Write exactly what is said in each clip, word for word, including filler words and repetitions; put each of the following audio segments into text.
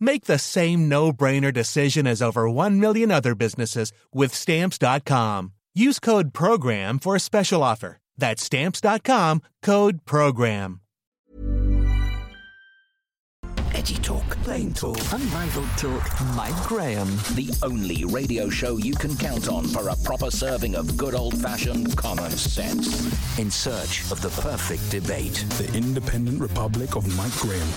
Make the same no-brainer decision as over one million other businesses with Stamps dot com. Use code PROGRAM for a special offer. That's Stamps dot com, code PROGRAM. Edgy talk, plain talk, unrivaled talk, Mike Graham. The only radio show you can count on for a proper serving of good old-fashioned common sense. In search of the perfect debate. The Independent Republic of Mike Graham.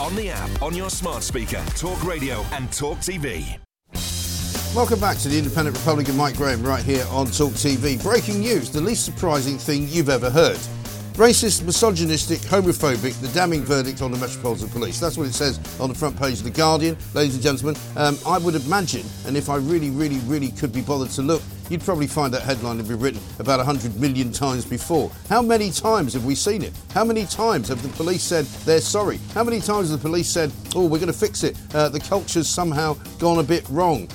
On the app, on your smart speaker, Talk Radio and Talk T V. Welcome back to the Independent Republic of Mike Graham right here on Talk T V. Breaking news, the least surprising thing you've ever heard. Racist, misogynistic, homophobic, the damning verdict on the Metropolitan Police. That's what it says on the front page of The Guardian. Ladies and gentlemen, um, I would imagine, and if I really, really, really could be bothered to look, you'd probably find that headline had been written about one hundred million times before. How many times have we seen it? How many times have the police said they're sorry? How many times have the police said, oh, we're going to fix it? Uh, the culture's somehow gone a bit wrong.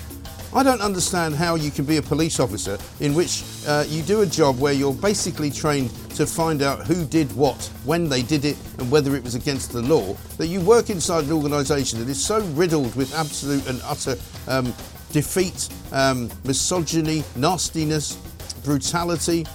I don't understand how you can be a police officer in which uh, you do a job where you're basically trained to find out who did what, when they did it, and whether it was against the law, that you work inside an organisation that is so riddled with absolute and utter um, defeat, um, misogyny, nastiness, brutality,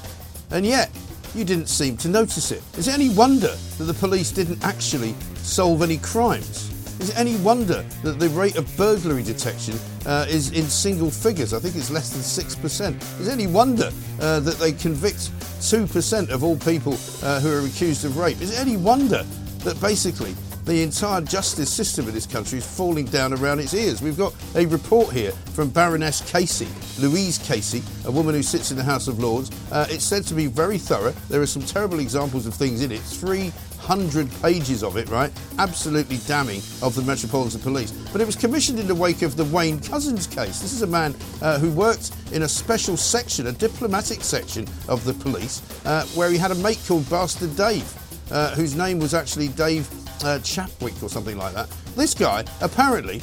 and yet you didn't seem to notice it. Is it any wonder that the police didn't actually solve any crimes? Is it any wonder that the rate of burglary detection uh, is in single figures? I think it's less than six percent. Is it any wonder uh, that they convict two percent of all people uh, who are accused of rape? Is it any wonder that basically the entire justice system in this country is falling down around its ears? We've got a report here from Baroness Casey, Louise Casey, a woman who sits in the House of Lords. Uh, it's said to be very thorough. There are some terrible examples of things in it. Three hundred pages of it, right? Absolutely damning of the Metropolitan Police. But it was commissioned in the wake of the Wayne Couzens case. This is a man uh, who worked in a special section, a diplomatic section of the police, uh, where he had a mate called Bastard Dave, uh, whose name was actually Dave uh, Chapwick or something like that. This guy apparently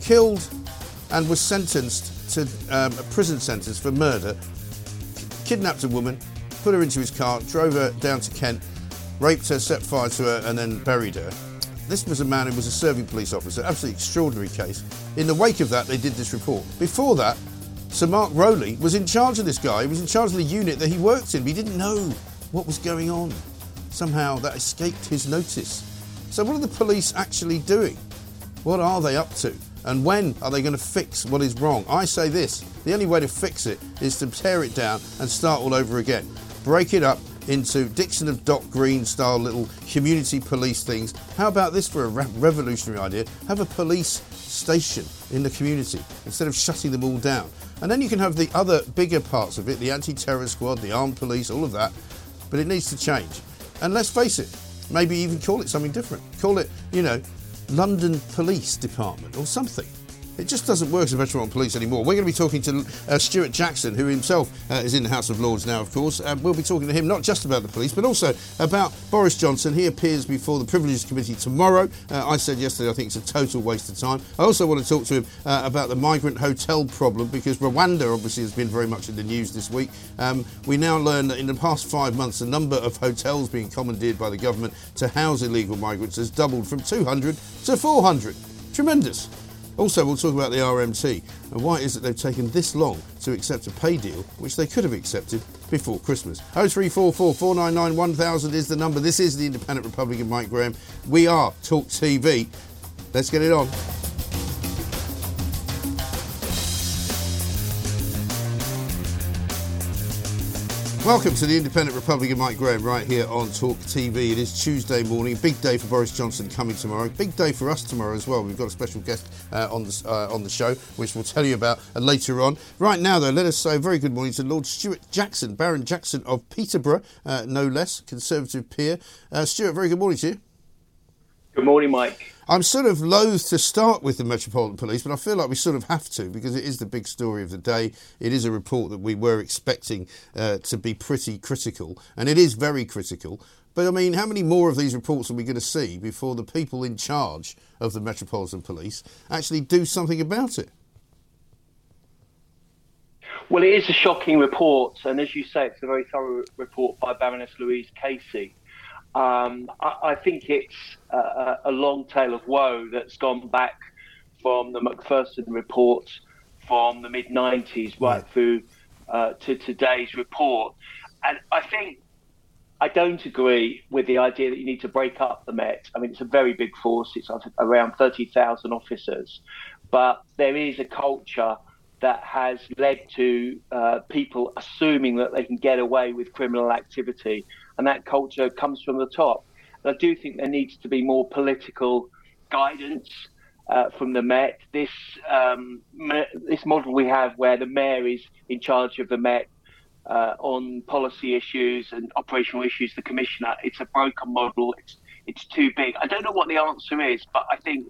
killed and was sentenced to um, a prison sentence for murder, k- kidnapped a woman, put her into his car, drove her down to Kent, raped her, set fire to her, and then buried her. This was a man who was a serving police officer. Absolutely extraordinary case. In the wake of that, they did this report. Before that, Sir Mark Rowley was in charge of this guy. He was in charge of the unit that he worked in. But he didn't know what was going on. Somehow that escaped his notice. So what are the police actually doing? What are they up to? And when are they going to fix what is wrong? I say this. The only way to fix it is to tear it down and start all over again. Break it up into Dixon of Dock Green style little community police things. How about this for a re- revolutionary idea? Have a police station in the community instead of shutting them all down. And then you can have the other bigger parts of it, the anti-terror squad, the armed police, all of that. But it needs to change. And let's face it, maybe even call it something different. Call it, you know, London Police Department or something. It just doesn't work as a Metropolitan Police anymore. We're going to be talking to uh, Stuart Jackson, who himself uh, is in the House of Lords now, of course. Um, we'll be talking to him not just about the police, but also about Boris Johnson. He appears before the Privileges Committee tomorrow. Uh, I said yesterday I think it's a total waste of time. I also want to talk to him uh, about the migrant hotel problem, because Rwanda obviously has been very much in the news this week. Um, we now learn that in the past five months, the number of hotels being commandeered by the government to house illegal migrants has doubled from two hundred to four hundred. Tremendous. Also, we'll talk about the R M T and why it is that they've taken this long to accept a pay deal, which they could have accepted before Christmas. oh three four four, four nine nine, one thousand is the number. This is the Independent Republic of Mike Graham. We are Talk T V. Let's get it on. Welcome to the Independent Republican, Mike Graham, right here on Talk T V. It is Tuesday morning. Big day for Boris Johnson coming tomorrow. Big day for us tomorrow as well. We've got a special guest uh, on the uh, on the show, which we'll tell you about uh, later on. Right now, though, let us say a very good morning to Lord Stuart Jackson, Baron Jackson of Peterborough, uh, no less, Conservative peer. Uh, Stuart, very good morning to you. Good morning, Mike. I'm sort of loath to start with the Metropolitan Police, but I feel like we sort of have to because it is the big story of the day. It is a report that we were expecting uh, to be pretty critical, and it is very critical. But, I mean, how many more of these reports are we going to see before the people in charge of the Metropolitan Police actually do something about it? Well, it is a shocking report, and as you say, it's a very thorough report by Baroness Louise Casey. Um, I, I think it's uh, a long tale of woe that's gone back from the Macpherson report from the mid nineties right through uh, to today's report. And I think I don't agree with the idea that you need to break up the Met. I mean, it's a very big force. It's around thirty thousand officers. But there is a culture that has led to uh, people assuming that they can get away with criminal activity. And that culture comes from the top. And I do think there needs to be more political guidance uh, from the Met. This um, ma- this model we have where the mayor is in charge of the Met uh, on policy issues and operational issues, the commissioner, it's a broken model. It's, it's too big. I don't know what the answer is, but I think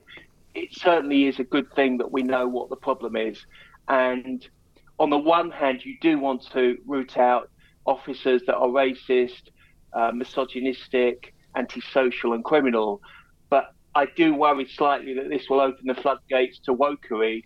it certainly is a good thing that we know what the problem is. And on the one hand, you do want to root out officers that are racist, Uh, misogynistic, antisocial and criminal. But I do worry slightly that this will open the floodgates to wokery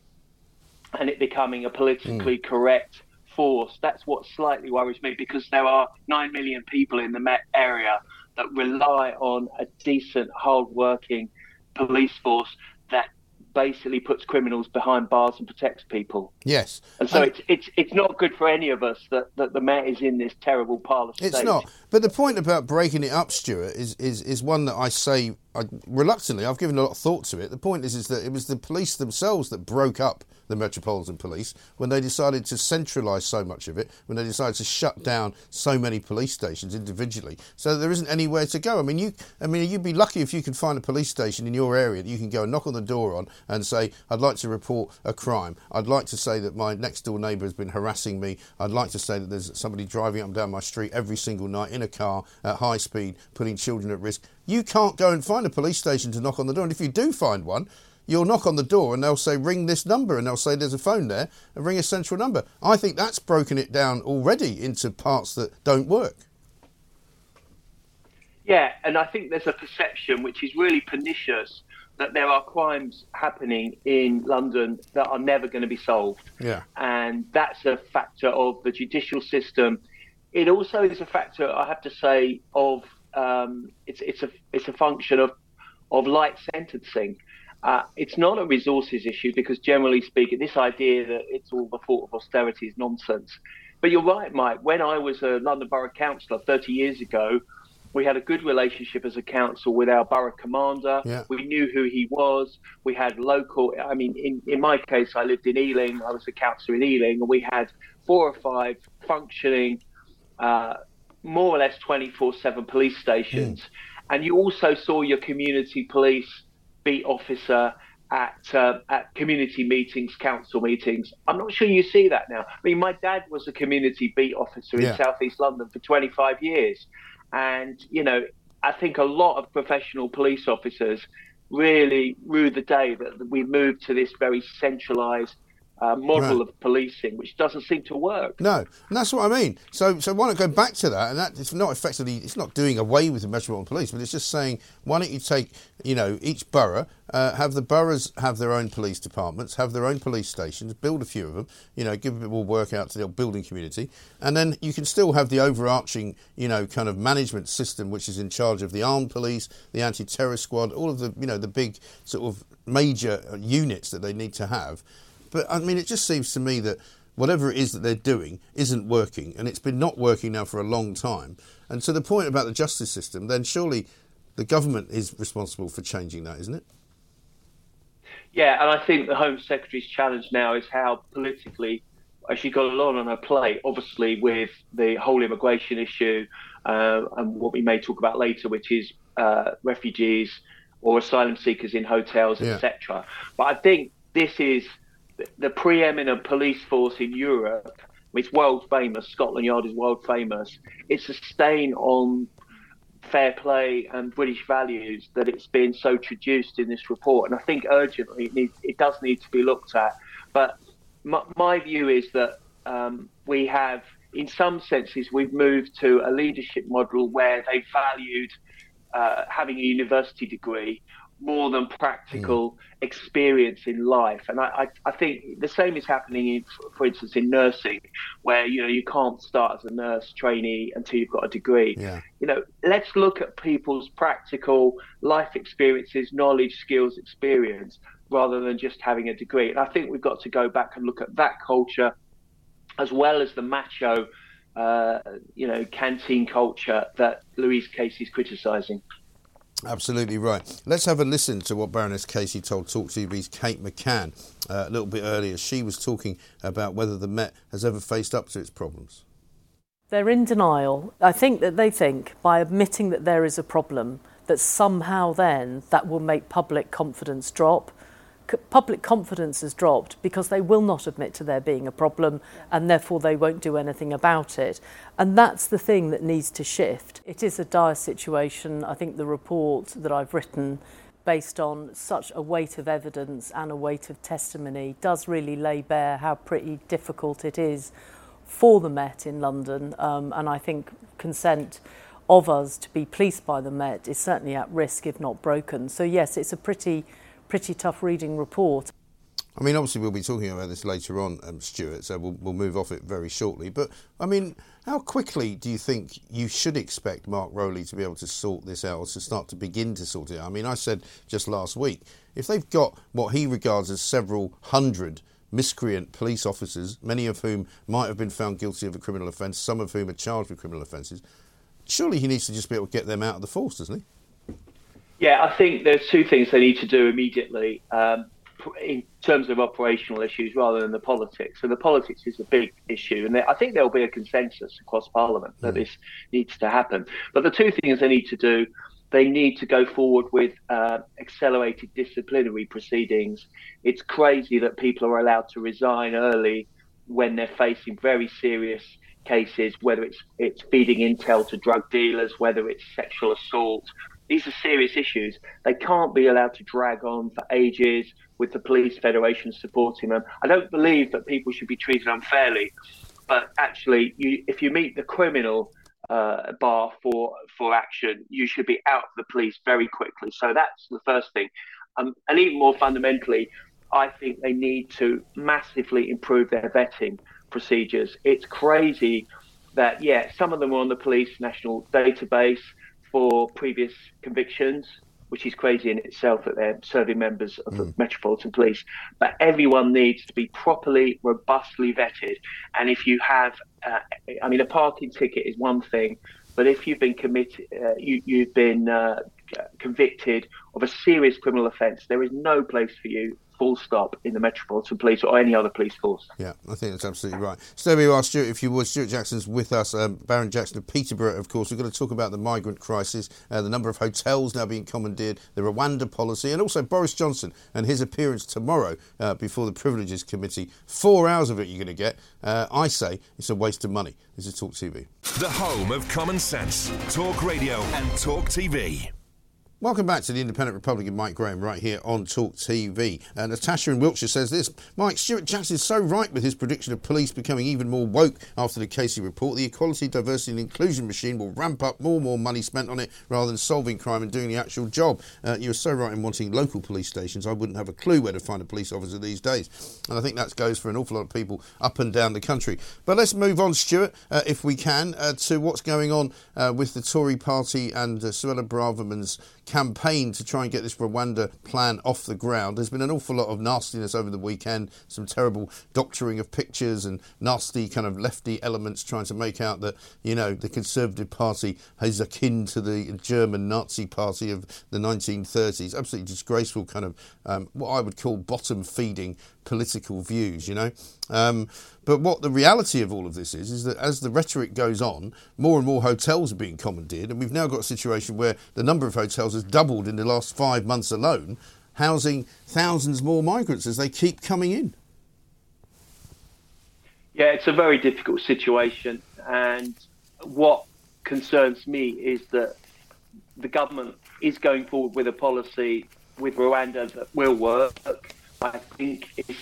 and it becoming a politically mm. correct force. That's what slightly worries me, because there are nine million people in the Met area that rely on a decent, hard-working police force that basically puts criminals behind bars and protects people. Yes. And so um, it's it's it's not good for any of us that, that the Met is in this terrible parlous state. It's not. But the point about breaking it up, Stuart, is, is, is one that I say I, reluctantly. I've given a lot of thought to it. The point is, is that it was the police themselves that broke up the Metropolitan Police when they decided to centralise so much of it, when they decided to shut down so many police stations individually. So there isn't anywhere to go. I mean, you, I mean, you'd be lucky if you could find a police station in your area that you can go and knock on the door on and say, I'd like to report a crime. I'd like to say that my next door neighbour has been harassing me. I'd like to say that there's somebody driving up and down my street every single night in a car at high speed, putting children at risk. You can't go and find a police station to knock on the door. And if you do find one, you'll knock on the door and they'll say, ring this number, and they'll say there's a phone there, and ring a central number. I think that's broken it down already into parts that don't work. Yeah, and I think there's a perception which is really pernicious that there are crimes happening in London that are never going to be solved. Yeah. And that's a factor of the judicial system. It also is a factor, I have to say, of um, it's it's a it's a function of of light sentencing. Uh, it's not a resources issue, because generally speaking, this idea that it's all the fault of austerity is nonsense. But you're right, Mike. When I was a London Borough Councillor thirty years ago, we had a good relationship as a council with our borough commander. Yeah. We knew who he was. We had local, I mean, in, in my case, I lived in Ealing. I was a councillor in Ealing, and we had four or five functioning, uh, more or less twenty-four seven police stations. Mm. And you also saw your community police beat officer at uh, at community meetings, council meetings. I'm not sure you see that now. I mean, my dad was a community beat officer in yeah. South East London for twenty-five years. And, you know, I think a lot of professional police officers really rue the day that we moved to this very centralised Uh, model right. of policing, which doesn't seem to work. No, and that's what I mean. So, so why not go back to that? And that it's not effectively, it's not doing away with the Metropolitan Police, but it's just saying, why don't you take, you know, each borough, uh, have the boroughs have their own police departments, have their own police stations, build a few of them, you know, give a bit more work out to the building community, and then you can still have the overarching, you know, kind of management system which is in charge of the armed police, the anti-terror squad, all of the, you know, the big sort of major units that they need to have. But, I mean, it just seems to me that whatever it is that they're doing isn't working, and it's been not working now for a long time. And to the point about the justice system, then surely the government is responsible for changing that, isn't it? Yeah, and I think the Home Secretary's challenge now is how politically She's got a lot on her plate, obviously, with the whole immigration issue uh, and what we may talk about later, which is uh, refugees or asylum seekers in hotels, yeah. et cetera. But I think this is the preeminent police force in Europe. It's world famous. Scotland Yard is world famous. It's a stain on fair play and British values that it's been so traduced in this report. And I think urgently it, needs, it does need to be looked at. But my, my view is that um, we have, in some senses, we've moved to a leadership model where they valued uh, having a university degree more than practical mm. experience in life. And I, I, I think the same is happening, in, for instance, in nursing, where, you know, you can't start as a nurse trainee until you've got a degree. Yeah. You know, let's look at people's practical life experiences, knowledge, skills, experience, rather than just having a degree. And I think we've got to go back and look at that culture, as well as the macho, uh, you know, canteen culture that Louise Casey's criticising. Absolutely right. Let's have a listen to what Baroness Casey told Talk T V's Kate McCann uh, a little bit earlier. She was talking about whether the Met has ever faced up to its problems. They're in denial. I think that they think by admitting that there is a problem, that somehow then that will make public confidence drop. C- public confidence has dropped because they will not admit to there being a problem, and therefore they won't do anything about it. And that's the thing that needs to shift. It is a dire situation. I think the report that I've written, based on such a weight of evidence and a weight of testimony, does really lay bare how pretty difficult it is for the Met in London. Um, and I think consent of us to be policed by the Met is certainly at risk, if not broken. So yes, it's a pretty... pretty tough reading report. I mean, obviously we'll be talking about this later on, um, Stuart, so we'll, we'll move off it very shortly. But, I mean, how quickly do you think you should expect Mark Rowley to be able to sort this out, or to start to begin to sort it out? I mean, I said just last week, if they've got what he regards as several hundred miscreant police officers, many of whom might have been found guilty of a criminal offence, some of whom are charged with criminal offences, surely he needs to just be able to get them out of the force, doesn't he? Yeah, I think there's two things they need to do immediately um, in terms of operational issues rather than the politics. So the politics is a big issue, and I think there will be a consensus across Parliament that mm. this needs to happen. But the two things they need to do, they need to go forward with uh, accelerated disciplinary proceedings. It's crazy that people are allowed to resign early when they're facing very serious cases, whether it's, it's feeding intel to drug dealers, whether it's sexual assault. These are serious issues. They can't be allowed to drag on for ages with the police federation supporting them. I don't believe that people should be treated unfairly, but actually, you, if you meet the criminal uh, bar for for action, you should be out of the police very quickly. So that's the first thing. Um, and even more fundamentally, I think they need to massively improve their vetting procedures. It's crazy that, yeah, some of them are on the police national database for previous convictions, which is crazy in itself that they're serving members of the mm. Metropolitan Police. But everyone needs to be properly, robustly vetted. And if you have, uh, I mean, a parking ticket is one thing, but if you've been committed, uh, you, you've been uh, convicted of a serious criminal offence, there is no place for you, full stop, in the Metropolitan Police or any other police force. Yeah, I think that's absolutely right. So there we are, Stuart, if you would. Stuart Jackson's with us, um, Baron Jackson of Peterborough, of course. We're going to talk about the migrant crisis, uh, the number of hotels now being commandeered, the Rwanda policy, and also Boris Johnson and his appearance tomorrow uh, before the Privileges Committee. Four hours of it you're going to get. Uh, I say it's a waste of money. This is Talk T V. The home of common sense. Talk Radio and Talk T V. Welcome back to the Independent Republican, Mike Graham, right here on Talk T V. And Natasha in Wiltshire says this: Mike, Stuart Jackson is so right with his prediction of police becoming even more woke after the Casey report. The equality, diversity and inclusion machine will ramp up, more and more money spent on it rather than solving crime and doing the actual job. Uh, you're so right in wanting local police stations. I wouldn't have a clue where to find a police officer these days. And I think that goes for an awful lot of people up and down the country. But let's move on, Stuart, uh, if we can, uh, to what's going on uh, with the Tory party and uh, Suella Braverman's campaign to try and get this Rwanda plan off the ground. There's been an awful lot of nastiness over the weekend, some terrible doctoring of pictures and nasty kind of lefty elements trying to make out that, you know, the Conservative Party is akin to the German Nazi Party of the nineteen thirties. Absolutely disgraceful kind of um, what I would call bottom feeding political views, you know. Um, but what the reality of all of this is, is that as the rhetoric goes on, more and more hotels are being commandeered, and we've now got a situation where the number of hotels has doubled in the last five months alone, housing thousands more migrants as they keep coming in. Yeah, it's a very difficult situation, and what concerns me is that the government is going forward with a policy with Rwanda that will work. I think it's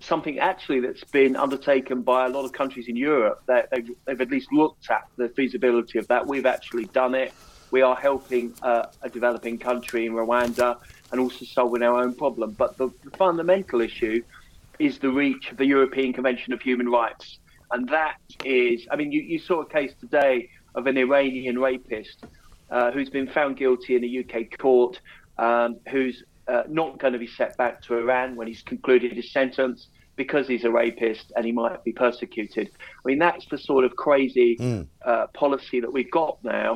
something actually that's been undertaken by a lot of countries in Europe. That they've, they've at least looked at the feasibility of that. We've actually done it. We are helping uh, a developing country in Rwanda and also solving our own problem. But the, the fundamental issue is the reach of the European Convention of Human Rights. And that is, I mean, you, you saw a case today of an Iranian rapist uh, who's been found guilty in a U K court, um, who's Uh, not going to be sent back to Iran when he's concluded his sentence because he's a rapist and he might be persecuted. I mean, that's the sort of crazy mm. uh, policy that we've got now.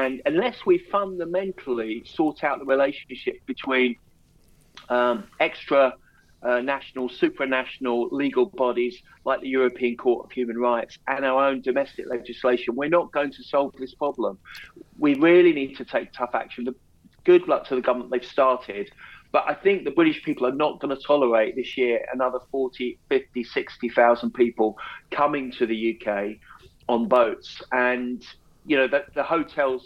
And unless we fundamentally sort out the relationship between um, extra uh, national, supranational legal bodies like the European Court of Human Rights and our own domestic legislation, we're not going to solve this problem. We really need to take tough action. The Good luck to the government, they've started. But I think the British people are not going to tolerate this year another forty, fifty, sixty thousand people coming to the U K on boats. And, you know, the, the hotels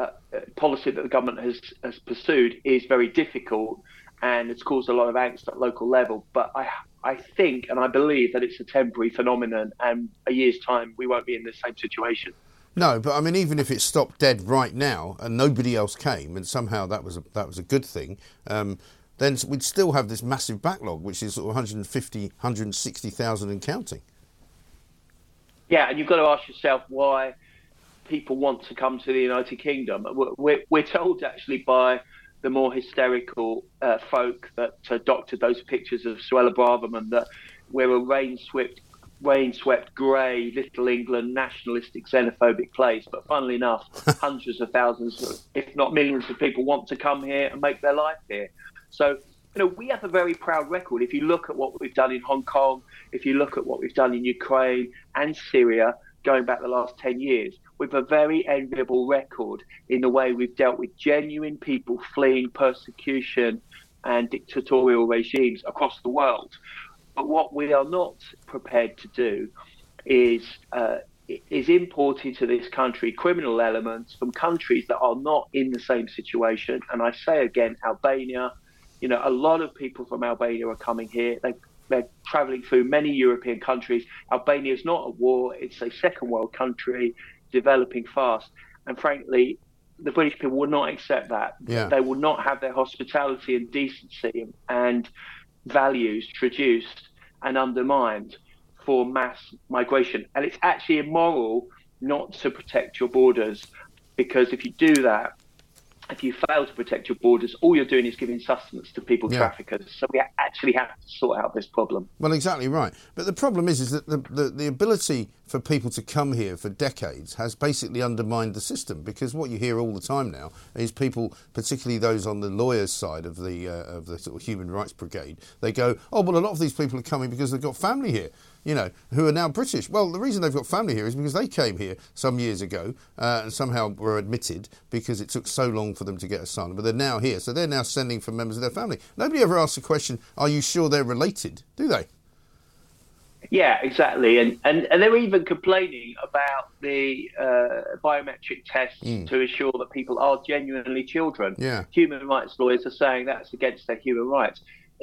uh, policy that the government has, has pursued is very difficult and it's caused a lot of angst at local level. But I I think and I believe that it's a temporary phenomenon, and a year's time we won't be in the same situation. No, but I mean, even if it stopped dead right now and nobody else came, and somehow that was a, that was a good thing, um, then we'd still have this massive backlog, which is sort of one hundred fifty, one hundred sixty thousand and counting. Yeah, and you've got to ask yourself why people want to come to the United Kingdom. We're, we're told actually by the more hysterical uh, folk that uh, doctored those pictures of Suella Braverman that we're a rain-swept rain-swept, grey, little England, nationalistic, xenophobic place. But funnily enough, hundreds of thousands, if not millions of people want to come here and make their life here. So, you know, we have a very proud record. If you look at what we've done in Hong Kong, if you look at what we've done in Ukraine and Syria, going back the last ten years, we've a very enviable record in the way we've dealt with genuine people fleeing persecution and dictatorial regimes across the world. But what we are not prepared to do is uh, is import into this country criminal elements from countries that are not in the same situation. And I say again, Albania, you know, a lot of people from Albania are coming here. They, they're travelling through many European countries. Albania is not at war. It's a second world country developing fast. And frankly, the British people will not accept that. Yeah. They will not have their hospitality and decency and values traduced and undermined for mass migration. And it's actually immoral not to protect your borders, because if you do that, if you fail to protect your borders, all you're doing is giving sustenance to people yeah. traffickers. So we actually have to sort out this problem. Well, exactly right. But the problem is, is that the, the, the ability for people to come here for decades has basically undermined the system, because what you hear all the time now is people, particularly those on the lawyers' side of the uh, of the sort of human rights brigade, they go, oh, well, a lot of these people are coming because they've got family here, you know, who are now British. Well, the reason they've got family here is because they came here some years ago uh, and somehow were admitted because it took so long for them to get asylum, but they're now here. So they're now sending for members of their family. Nobody ever asks the question, are you sure they're related, do they? Yeah, exactly. And, and, and they're even complaining about the uh, biometric tests mm. to ensure that people are genuinely children. Yeah. Human rights lawyers are saying that's against their human rights.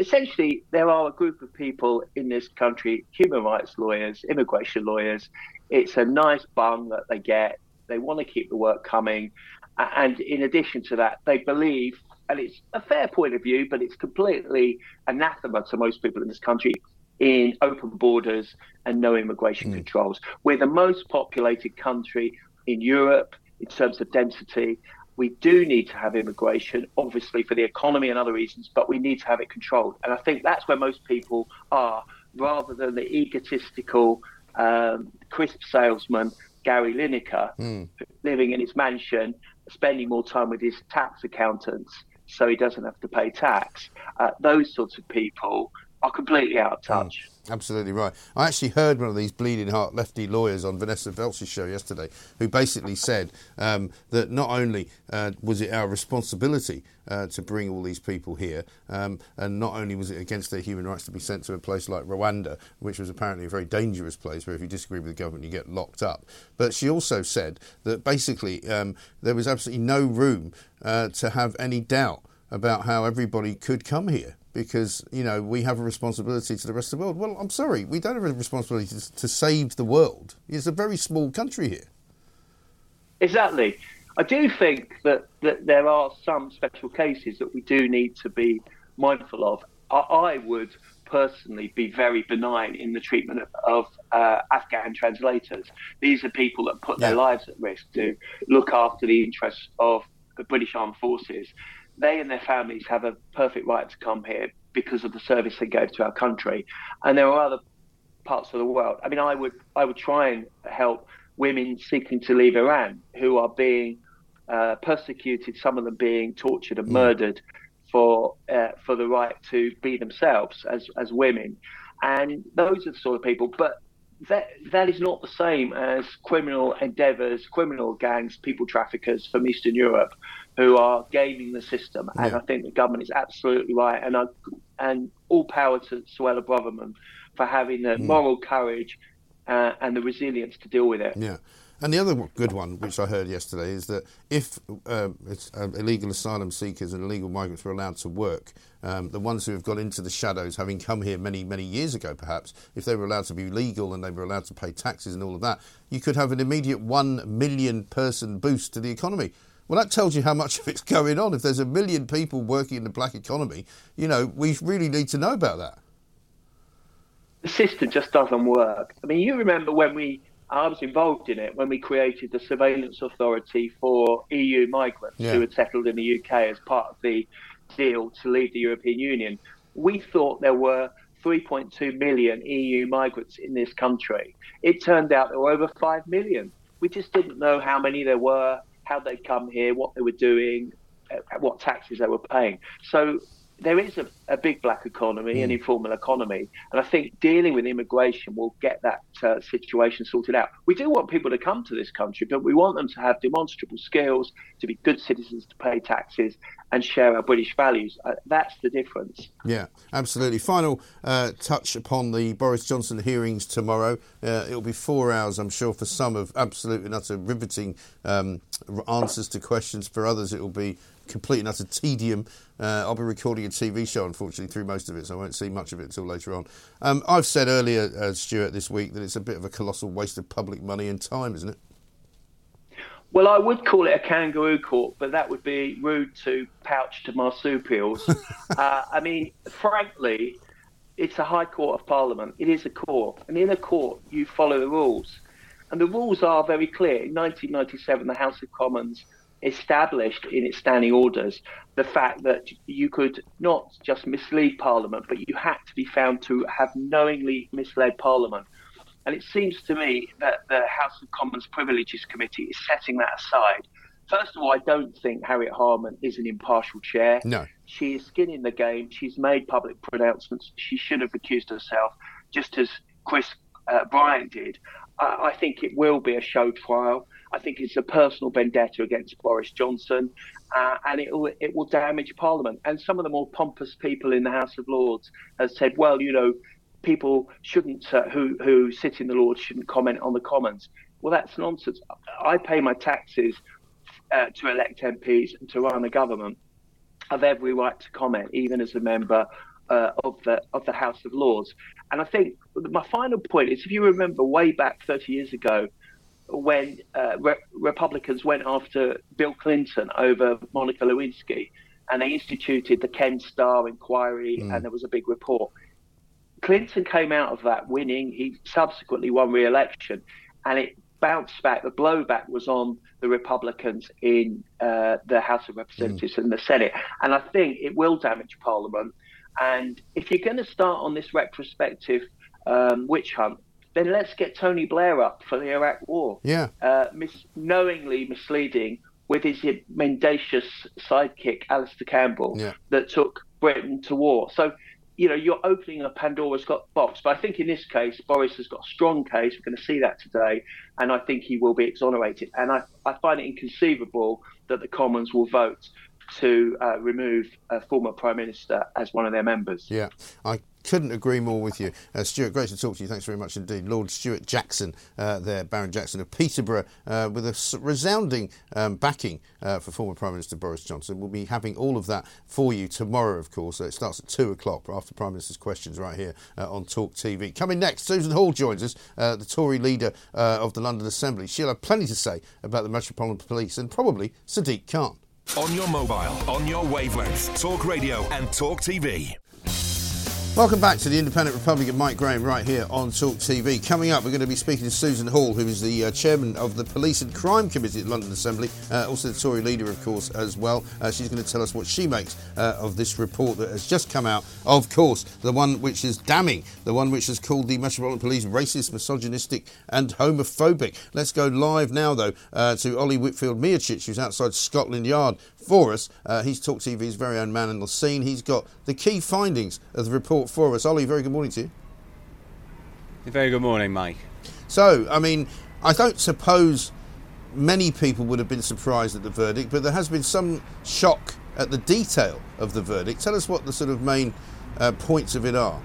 Essentially, there are a group of people in this country, human rights lawyers, immigration lawyers. It's a nice bung that they get. They want to keep the work coming. And in addition to that, they believe, and it's a fair point of view, but it's completely anathema to most people in this country, in open borders and no immigration mm. controls. We're the most populated country in Europe in terms of density. We do need to have immigration, obviously, for the economy and other reasons, but we need to have it controlled. And I think that's where most people are, rather than the egotistical um, crisp salesman, Gary Lineker, mm. living in his mansion, spending more time with his tax accountants so he doesn't have to pay tax. Uh, those sorts of people are completely out of touch. Mm, absolutely right. I actually heard one of these bleeding heart lefty lawyers on Vanessa Veltz's show yesterday, who basically said um, that not only uh, was it our responsibility uh, to bring all these people here, um, and not only was it against their human rights to be sent to a place like Rwanda, which was apparently a very dangerous place where if you disagree with the government you get locked up, but she also said that basically um, there was absolutely no room uh, to have any doubt about how everybody could come here, because, you know, we have a responsibility to the rest of the world. Well, I'm sorry, we don't have a responsibility to, to save the world. It's a very small country here. Exactly. I do think that, that there are some special cases that we do need to be mindful of. I, I would personally be very benign in the treatment of, of uh, Afghan translators. These are people that put yeah. their lives at risk to look after the interests of the British Armed Forces. They and their families have a perfect right to come here because of the service they gave to our country. And there are other parts of the world. I mean, I would I would try and help women seeking to leave Iran who are being uh, persecuted, some of them being tortured and mm. murdered for uh, for the right to be themselves as, as women. And those are the sort of people. But that that is not the same as criminal endeavours, criminal gangs, people traffickers from Eastern Europe who are gaming the system. And yeah. I think the government is absolutely right. And I, and all power to Suella Braverman for having the mm. moral courage uh, and the resilience to deal with it. Yeah. And the other good one, which I heard yesterday, is that if uh, it's, uh, illegal asylum seekers and illegal migrants were allowed to work, um, the ones who have got into the shadows, having come here many, many years ago perhaps, if they were allowed to be legal and they were allowed to pay taxes and all of that, you could have an immediate one million person boost to the economy. Well, that tells you how much of it's going on. If there's a million people working in the black economy, you know, we really need to know about that. The system just doesn't work. I mean, you remember when we... I was involved in it when we created the surveillance authority for E U migrants yeah. who had settled in the U K as part of the deal to leave the European Union. We thought there were three point two million E U migrants in this country. It turned out there were over five million. We just didn't know how many there were, how they'd come here, what they were doing, what taxes they were paying. So there is a, a big black economy, mm. an informal economy, and I think dealing with immigration will get that uh, situation sorted out. We do want people to come to this country, but we want them to have demonstrable skills, to be good citizens, to pay taxes, and share our British values. Uh, that's the difference. Yeah, absolutely. Final uh, touch upon the Boris Johnson hearings tomorrow. Uh, it'll be four hours, I'm sure, for some of absolute and utter riveting um, answers to questions. For others, it will be complete and utter tedium. Uh, I'll be recording a T V show, unfortunately, through most of it, so I won't see much of it until later on. Um, I've said earlier, uh, Stuart, this week that it's a bit of a colossal waste of public money and time, isn't it? Well, I would call it a kangaroo court, but that would be rude to pouch to marsupials. uh, I mean, frankly, it's a high court of parliament. It is a court. And in a court, you follow the rules. And the rules are very clear. In nineteen ninety-seven, the House of Commons established in its standing orders the fact that you could not just mislead Parliament, but you had to be found to have knowingly misled Parliament. And it seems to me that the House of Commons Privileges Committee is setting that aside. First of all, I don't think Harriet Harman is an impartial chair. No. She is skin in the game. She's made public pronouncements. She should have recused herself, just as Chris uh, Bryant did. I think it will be a show trial. I think it's a personal vendetta against Boris Johnson, uh, and it will, it will damage Parliament. And some of the more pompous people in the House of Lords have said, well, you know, people shouldn't, uh, who, who sit in the Lords shouldn't comment on the Commons. Well, that's nonsense. I pay my taxes uh, to elect M Ps and to run a government. I have every right to comment, even as a member Uh, of the of the House of Lords. And I think my final point is, if you remember way back thirty years ago when uh, re- Republicans went after Bill Clinton over Monica Lewinsky and they instituted the Ken Starr inquiry mm. and there was a big report. Clinton came out of that winning. He subsequently won re-election and it bounced back. The blowback was on the Republicans in uh, the House of Representatives mm. and the Senate. And I think it will damage Parliament. And if you're going to start on this retrospective um, witch hunt, then let's get Tony Blair up for the Iraq War. Yeah. Uh, mis- knowingly misleading with his mendacious sidekick, Alistair Campbell, yeah. that took Britain to war. So you know, you're opening a Pandora's box. But I think in this case, Boris has got a strong case. We're going to see that today. And I think he will be exonerated. And I, I find it inconceivable that the Commons will vote to uh, remove a former Prime Minister as one of their members. Yeah, I couldn't agree more with you. Uh, Stuart, great to talk to you. Thanks very much indeed. Lord Stuart Jackson uh, there, Baron Jackson of Peterborough, uh, with a resounding um, backing uh, for former Prime Minister Boris Johnson. We'll be having all of that for you tomorrow, of course. Uh, it starts at two o'clock after Prime Minister's Questions right here uh, on Talk T V. Coming next, Susan Hall joins us, uh, the Tory leader uh, of the London Assembly. She'll have plenty to say about the Metropolitan Police and probably Sadiq Khan. On your mobile, on your wavelength, Talk Radio and Talk T V. Welcome back to the Independent Republic of Mike Graham right here on Talk T V. Coming up, we're going to be speaking to Susan Hall, who is the uh, chairman of the Police and Crime Committee at the London Assembly, uh, also the Tory leader, of course, as well. Uh, she's going to tell us what she makes uh, of this report that has just come out. Of course, the one which is damning, the one which has called the Metropolitan Police racist, misogynistic and homophobic. Let's go live now, though, uh, to Ollie Whitfield-Miocic, who's outside Scotland Yard for us. Uh, he's Talk T V's very own man in the scene. He's got the key findings of the report for us. Ollie, very good morning to you. Very good morning, Mike. So, I mean, I don't suppose many people would have been surprised at the verdict, but there has been some shock at the detail of the verdict. Tell us what the sort of main uh, points of it are.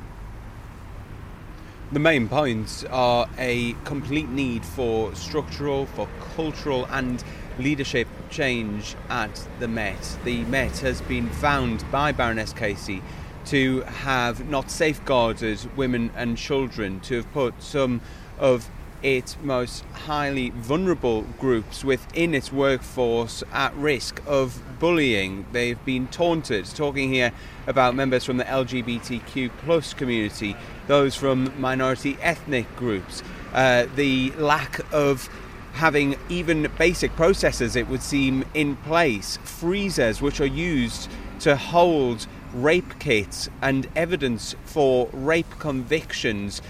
The main points are a complete need for structural, for cultural and leadership change at the Met. The Met has been found by Baroness Casey to have not safeguarded women and children, to have put some of its most highly vulnerable groups within its workforce at risk of bullying. They've been taunted, talking here about members from the L G B T Q plus community, those from minority ethnic groups, uh, the lack of having even basic processes, it would seem, in place, freezers which are used to hold rape kits and evidence for rape convictions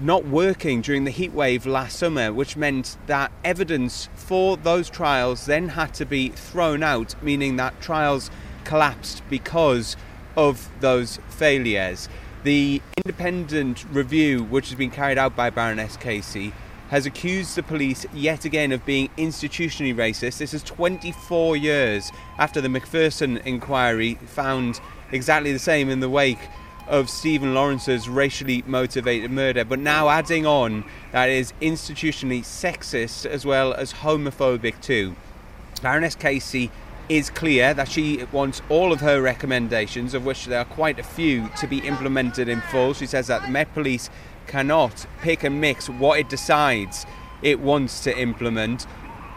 not working during the heatwave last summer, which meant that evidence for those trials then had to be thrown out, meaning that trials collapsed because of those failures. The independent review, which has been carried out by Baroness Casey, has accused the police yet again of being institutionally racist. This is twenty-four years after the Macpherson inquiry found exactly the same in the wake of Stephen Lawrence's racially motivated murder, but now adding on that is institutionally sexist as well as homophobic too. Baroness Casey is clear that she wants all of her recommendations, of which there are quite a few, to be implemented in full. She says that the Met Police cannot pick and mix what it decides it wants to implement.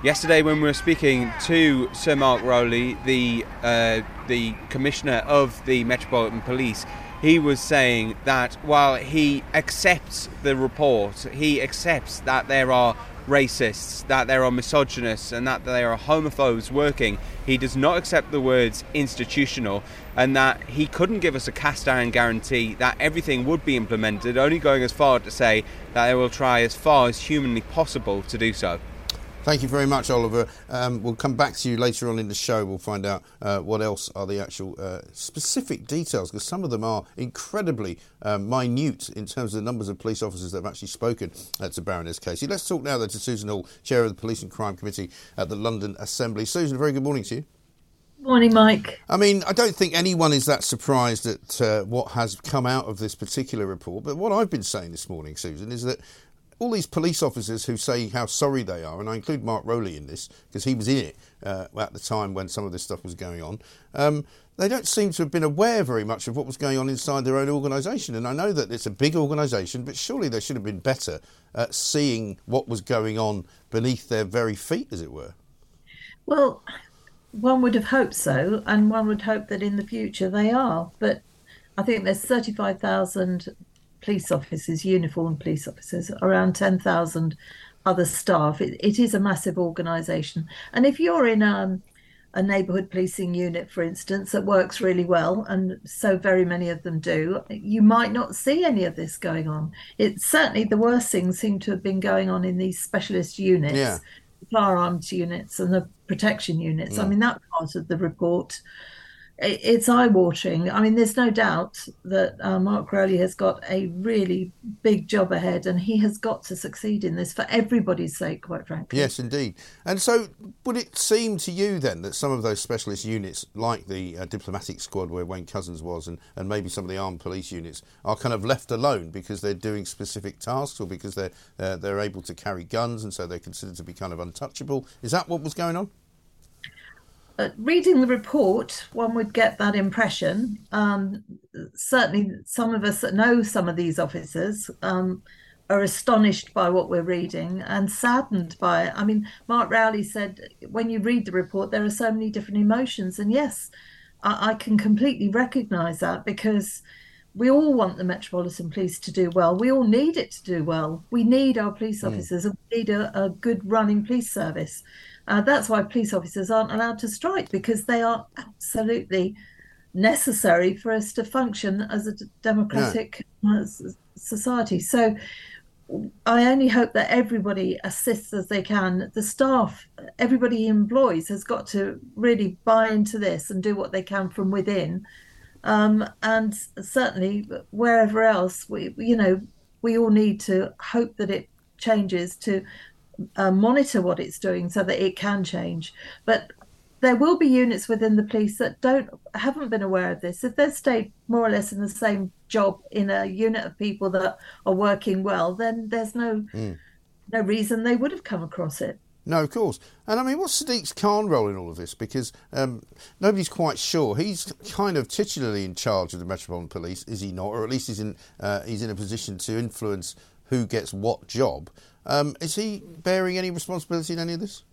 Yesterday, when we were speaking to Sir Mark Rowley, the uh, the Commissioner of the Metropolitan Police, he was saying that while he accepts the report, he accepts that there are racists, that there are misogynists and that there are homophobes working, he does not accept the words institutional, and that he couldn't give us a cast iron guarantee that everything would be implemented, only going as far to say that they will try as far as humanly possible to do so. Thank you very much, Oliver. Um, we'll come back to you later on in the show. We'll find out uh, what else are the actual uh, specific details, because some of them are incredibly uh, minute in terms of the numbers of police officers that have actually spoken uh, to Baroness Casey. Let's talk now, though, to Susan Hall, Chair of the Police and Crime Committee at the London Assembly. Susan, very good morning to you. Morning, Mike. I mean, I don't think anyone is that surprised at uh, what has come out of this particular report. But what I've been saying this morning, Susan, is that all these police officers who say how sorry they are, and I include Mark Rowley in this because he was in it uh, at the time when some of this stuff was going on, um, they don't seem to have been aware very much of what was going on inside their own organisation. And I know that it's a big organisation, but surely they should have been better at seeing what was going on beneath their very feet, as it were. Well, one would have hoped so, and one would hope that in the future they are. But I think there's thirty-five thousand police officers, uniformed police officers, around ten thousand other staff. It, it is a massive organisation. And if you're in um, a neighbourhood policing unit, for instance, that works really well, and so very many of them do, you might not see any of this going on. It's certainly the worst things seem to have been going on in these specialist units, yeah. The firearms units and the protection units. Yeah. I mean, that part of the report it's eye-watering. I mean, there's no doubt that uh, Mark Rowley has got a really big job ahead, and he has got to succeed in this for everybody's sake, quite frankly. Yes, indeed. And so would it seem to you then that some of those specialist units, like the uh, diplomatic squad where Wayne Couzens was, and, and maybe some of the armed police units, are kind of left alone because they're doing specific tasks, or because they're, uh, they're able to carry guns and so they're considered to be kind of untouchable? Is that what was going on? Uh, reading the report, one would get that impression. Um, certainly, some of us that know some of these officers um, are astonished by what we're reading and saddened by it. I mean, Mark Rowley said, when you read the report, there are so many different emotions. And yes, I, I can completely recognise that, because we all want the Metropolitan Police to do well. We all need it to do well. We need our police officers, mm. and we need a, a good running police service. Uh, that's why police officers aren't allowed to strike, because they are absolutely necessary for us to function as a democratic no. society. So I only hope that everybody assists as they can. The staff, everybody he employs, has got to really buy into this and do what they can from within. Um, and certainly wherever else, we, you know, we all need to hope that it changes to Uh, monitor what it's doing so that it can change. But there will be units within the police that don't haven't been aware of this. If they've stayed more or less in the same job in a unit of people that are working well, then there's no mm. no reason they would have come across it. No, of course. And I mean, what's Sadiq Khan's role in all of this? Because um, nobody's quite sure. He's kind of titularly in charge of the Metropolitan Police, is he not? Or at least he's in uh, he's in a position to influence who gets what job. Um, is he bearing any responsibility in any of this?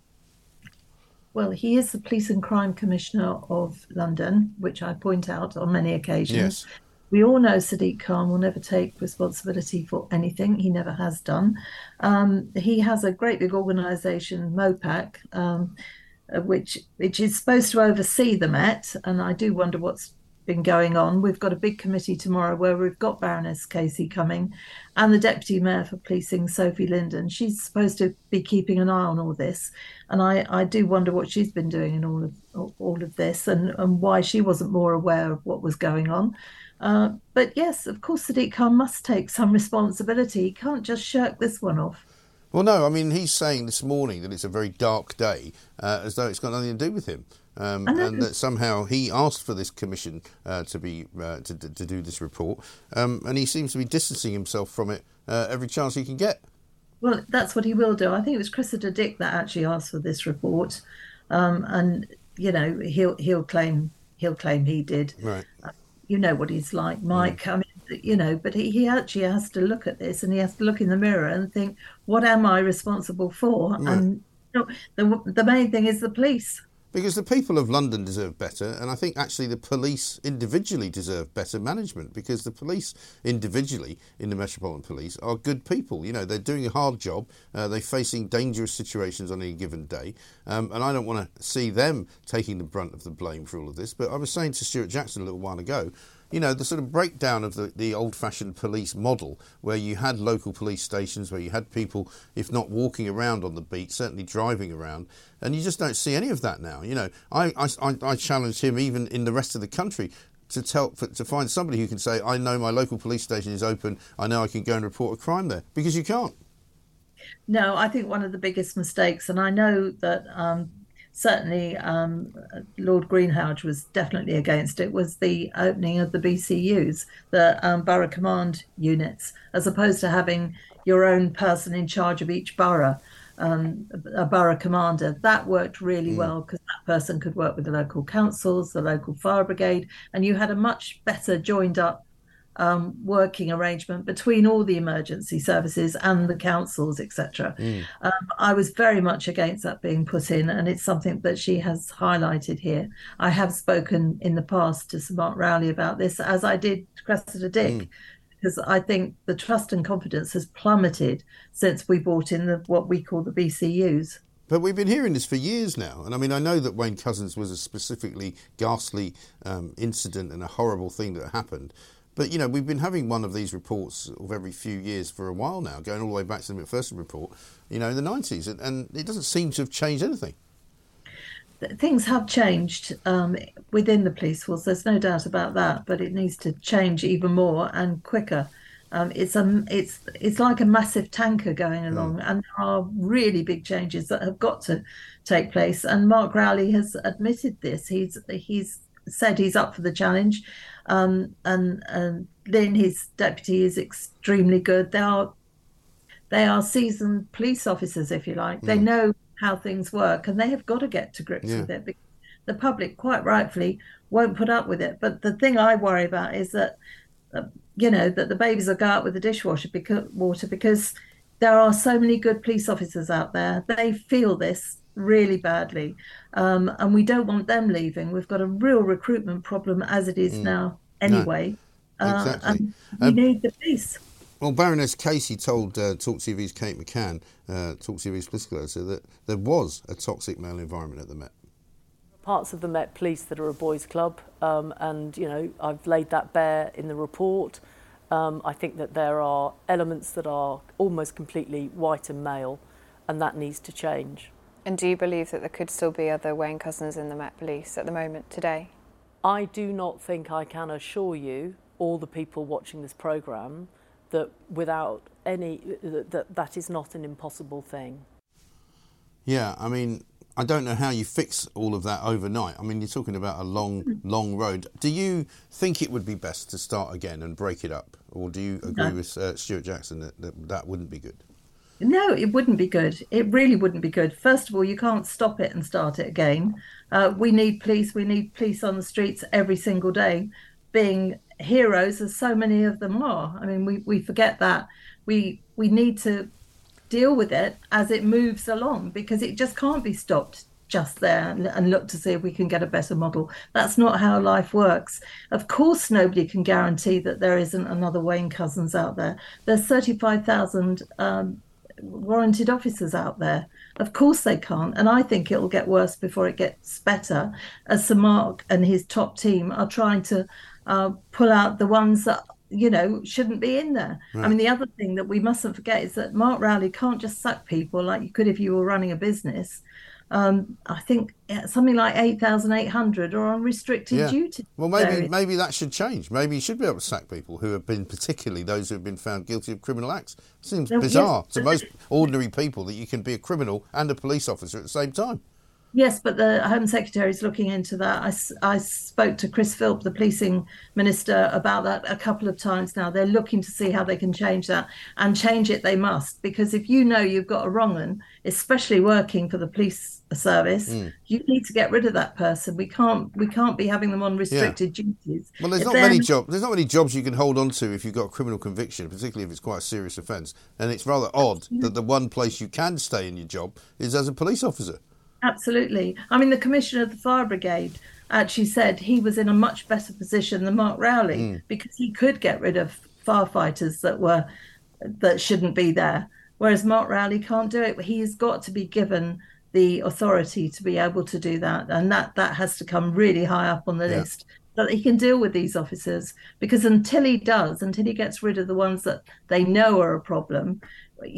Well, he is the Police and Crime Commissioner of London, which I point out on many occasions. Yes. We all know Sadiq Khan will never take responsibility for anything. He never has done. Um, he has a great big organisation, MOPAC, um, which which is supposed to oversee the Met, and I do wonder what's been going on. We've got a big committee tomorrow where we've got Baroness Casey coming and the Deputy Mayor for Policing, Sophie Linden. She's supposed to be keeping an eye on all this, and I, I do wonder what she's been doing in all of all of this and, and why she wasn't more aware of what was going on. Uh, but yes, of course Sadiq Khan must take some responsibility. He can't just shirk this one off. Well, no, I mean, he's saying this morning that it's a very dark day, uh, as though it's got nothing to do with him. Um, and that somehow he asked for this commission uh, to be uh, to, to do this report, um, and he seems to be distancing himself from it uh, every chance he can get. Well, that's what he will do. I think it was Cressida Dick that actually asked for this report, um, and you know he'll he'll claim he'll claim he did. Right. Uh, you know what he's like, Mike. Mm. I mean, you know, but he, he actually has to look at this, and he has to look in the mirror and think, what am I responsible for? Right. And you know, the the main thing is the police. Because the people of London deserve better, and I think actually the police individually deserve better management, because the police individually in the Metropolitan Police are good people. You know, they're doing a hard job, uh, they're facing dangerous situations on any given day, um, and I don't want to see them taking the brunt of the blame for all of this. But I was saying to Stuart Jackson a little while ago, you know, the sort of breakdown of the, the old-fashioned police model, where you had local police stations, where you had people, if not walking around on the beat, certainly driving around, and you just don't see any of that now. You know, I I, I challenge him, even in the rest of the country, to tell for, to find somebody who can say, I know my local police station is open, I know I can go and report a crime there, because you can't. No, I think one of the biggest mistakes, and I know that... Um... Certainly, um, Lord Greenhouse was definitely against it, was the opening of the B C Us, the um, borough command units, as opposed to having your own person in charge of each borough, um, a borough commander. That worked really mm. well, because that person could work with the local councils, the local fire brigade, and you had a much better joined up um, working arrangement between all the emergency services and the councils, et cetera. Mm. Um, I was very much against that being put in, and it's something that she has highlighted here. I have spoken in the past to Sir Mark Rowley about this, as I did Cressida Dick, mm. because I think the trust and confidence has plummeted since we brought in the, what we call the B C Us. But we've been hearing this for years now. And I mean, I know that Wayne Couzens was a specifically ghastly um, incident and a horrible thing that happened. But, you know, we've been having one of these reports of every few years for a while now, going all the way back to the Macpherson report, you know, in the nineties. And, and it doesn't seem to have changed anything. things have changed um, within the police force. There's no doubt about that, but it needs to change even more and quicker. Um, it's a, it's it's like a massive tanker going along, and there are really big changes that have got to take place. And Mark Rowley has admitted this. He's he's said he's up for the challenge, um, and and Lynn, his deputy, is extremely good. They are they are seasoned police officers, if you like. Mm. They know how things work, and they have got to get to grips yeah. with it, because the public, quite rightfully, won't put up with it. But the thing I worry about is that. Uh, you know, that the babies will go out with the dishwasher because, water because there are so many good police officers out there. They feel this really badly. Um, and we don't want them leaving. We've got a real recruitment problem as it is mm. now anyway. No, exactly. Uh, and we um, need the police. Well, Baroness Casey told uh, Talk T V's Kate McCann, uh, Talk T V's political editor, that there was a toxic male environment at the Met. Parts of the Met Police that are a boys' club, um, and you know, I've laid that bare in the report. Um, I think that there are elements that are almost completely white and male, and that needs to change. And do you believe that there could still be other Wayne Couzens in the Met Police at the moment today? I do not think I can assure you, all the people watching this programme, that without any that that is not an impossible thing. Yeah, I mean. I don't know how you fix all of that overnight. I mean, you're talking about a long, long road. Do you think it would be best to start again and break it up? Or do you agree no. with uh, Stuart Jackson that, that that wouldn't be good? No, it wouldn't be good. It really wouldn't be good. First of all, you can't stop it and start it again. Uh, we need police. We need police on the streets every single day being heroes, as so many of them are. I mean, we, we forget that. We we need to... deal with it as it moves along, because it just can't be stopped just there and, and look to see if we can get a better model. That's not how life works. Of course, nobody can guarantee that there isn't another Wayne Couzens out there. There's thirty-five thousand um, warranted officers out there. Of course they can't. And I think it'll get worse before it gets better, as Sir Mark and his top team are trying to uh, pull out the ones that you know, shouldn't be in there. Right. I mean, the other thing that we mustn't forget is that Mark Rowley can't just sack people like you could if you were running a business. Um, I think something like eight thousand eight hundred are on restricted yeah. duty. Well, maybe maybe that should change. Maybe you should be able to sack people who have been, particularly those who have been found guilty of criminal acts. It seems well, bizarre yes. to most ordinary people that you can be a criminal and a police officer at the same time. Yes, but the Home Secretary is looking into that. I, I spoke to Chris Philp, the policing minister, about that a couple of times now. They're looking to see how they can change that, and change it they must, because if you know you've got a wrong one, especially working for the police service, mm. you need to get rid of that person. We can't we can't be having them on restricted yeah. duties. Well, there's if not many jobs. There's not many jobs you can hold on to if you've got a criminal conviction, particularly if it's quite a serious offence. And it's rather odd that the one place you can stay in your job is as a police officer. Absolutely. I mean, the Commissioner of the Fire Brigade actually said he was in a much better position than Mark Rowley mm. because he could get rid of firefighters that were that shouldn't be there, whereas Mark Rowley can't do it. He's got to be given the authority to be able to do that, and that, that has to come really high up on the yeah. list, so that he can deal with these officers, because until he does, until he gets rid of the ones that they know are a problem,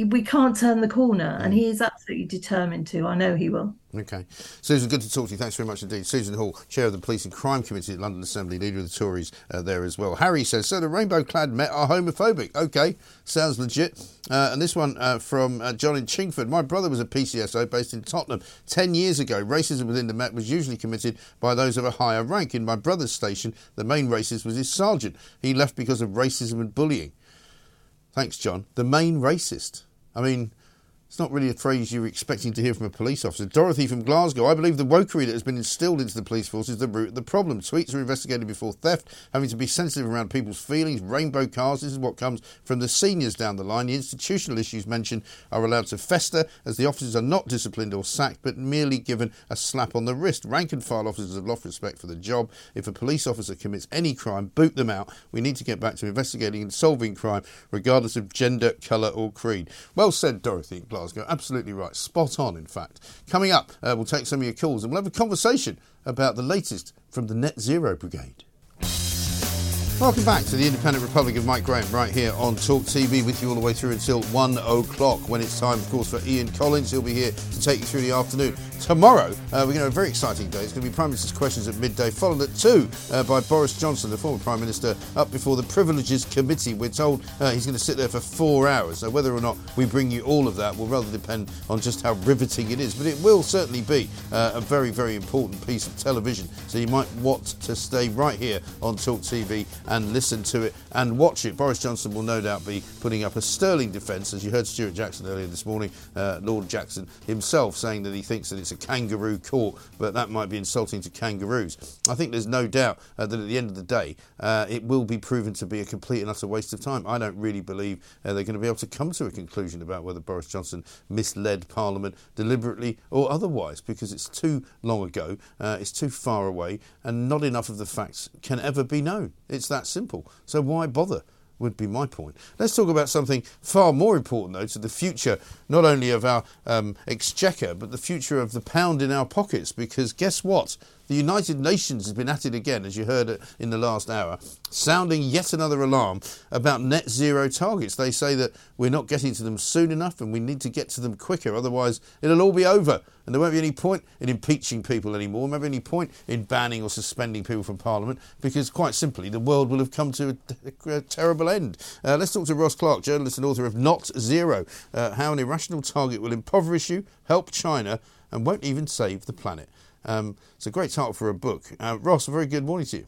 we can't turn the corner, and he is absolutely determined to. I know he will. OK. Susan, good to talk to you. Thanks very much indeed. Susan Hall, Chair of the Police and Crime Committee at London Assembly, leader of the Tories uh, there as well. Harry says, so the rainbow-clad Met are homophobic. OK, sounds legit. Uh, and this one uh, from uh, John in Chingford. My brother was a P C S O based in Tottenham. Ten years ago, racism within the Met was usually committed by those of a higher rank. In my brother's station, the main racist was his sergeant. He left because of racism and bullying. Thanks, John. The main racist. I mean, it's not really a phrase you're expecting to hear from a police officer. Dorothy from Glasgow. I believe the wokery that has been instilled into the police force is the root of the problem. Tweets are investigated before theft, having to be sensitive around people's feelings. Rainbow cars, this is what comes from the seniors down the line. The institutional issues mentioned are allowed to fester, as the officers are not disciplined or sacked, but merely given a slap on the wrist. Rank and file officers have lost respect for the job. If a police officer commits any crime, boot them out. We need to get back to investigating and solving crime, regardless of gender, colour or creed. Well said, Dorothy. Glasgow. Absolutely right. Spot on, in fact. Coming up, uh, we'll take some of your calls and we'll have a conversation about the latest from the Net Zero Brigade. Welcome back to the Independent Republic of Mike Graham, right here on Talk T V, with you all the way through until one o'clock, when it's time, of course, for Ian Collins. He'll be here to take you through the afternoon. tomorrow. Uh, we're going to have a very exciting day. It's going to be Prime Minister's Questions at midday, followed at two uh, by Boris Johnson, the former Prime Minister, up before the Privileges Committee. We're told uh, he's going to sit there for four hours. So whether or not we bring you all of that will rather depend on just how riveting it is. But it will certainly be uh, a very, very important piece of television. So you might want to stay right here on Talk T V and listen to it and watch it. Boris Johnson will no doubt be putting up a sterling defence, as you heard Stuart Jackson earlier this morning, uh, Lord Jackson himself saying that he thinks that it's a kangaroo court, but that might be insulting to kangaroos. I think there's no doubt uh, that at the end of the day, uh, it will be proven to be a complete and utter waste of time. I don't really believe uh, they're going to be able to come to a conclusion about whether Boris Johnson misled Parliament deliberately or otherwise, because it's too long ago, uh, it's too far away, and not enough of the facts can ever be known. It's that simple. So why bother? Would be my point. Let's talk about something far more important, though, to the future, not only of our um, exchequer, but the future of the pound in our pockets, because guess what? The United Nations has been at it again, as you heard in the last hour, sounding yet another alarm about net zero targets. They say that we're not getting to them soon enough and we need to get to them quicker, otherwise it'll all be over and there won't be any point in impeaching people anymore, there won't be any point in banning or suspending people from Parliament, because quite simply the world will have come to a, a terrible end. Uh, let's talk to Ross Clark, journalist and author of Not Zero, uh, how an irrational target will impoverish you, help China and won't even save the planet. Um, it's a great title for a book. Uh, Ross, a very good morning to you.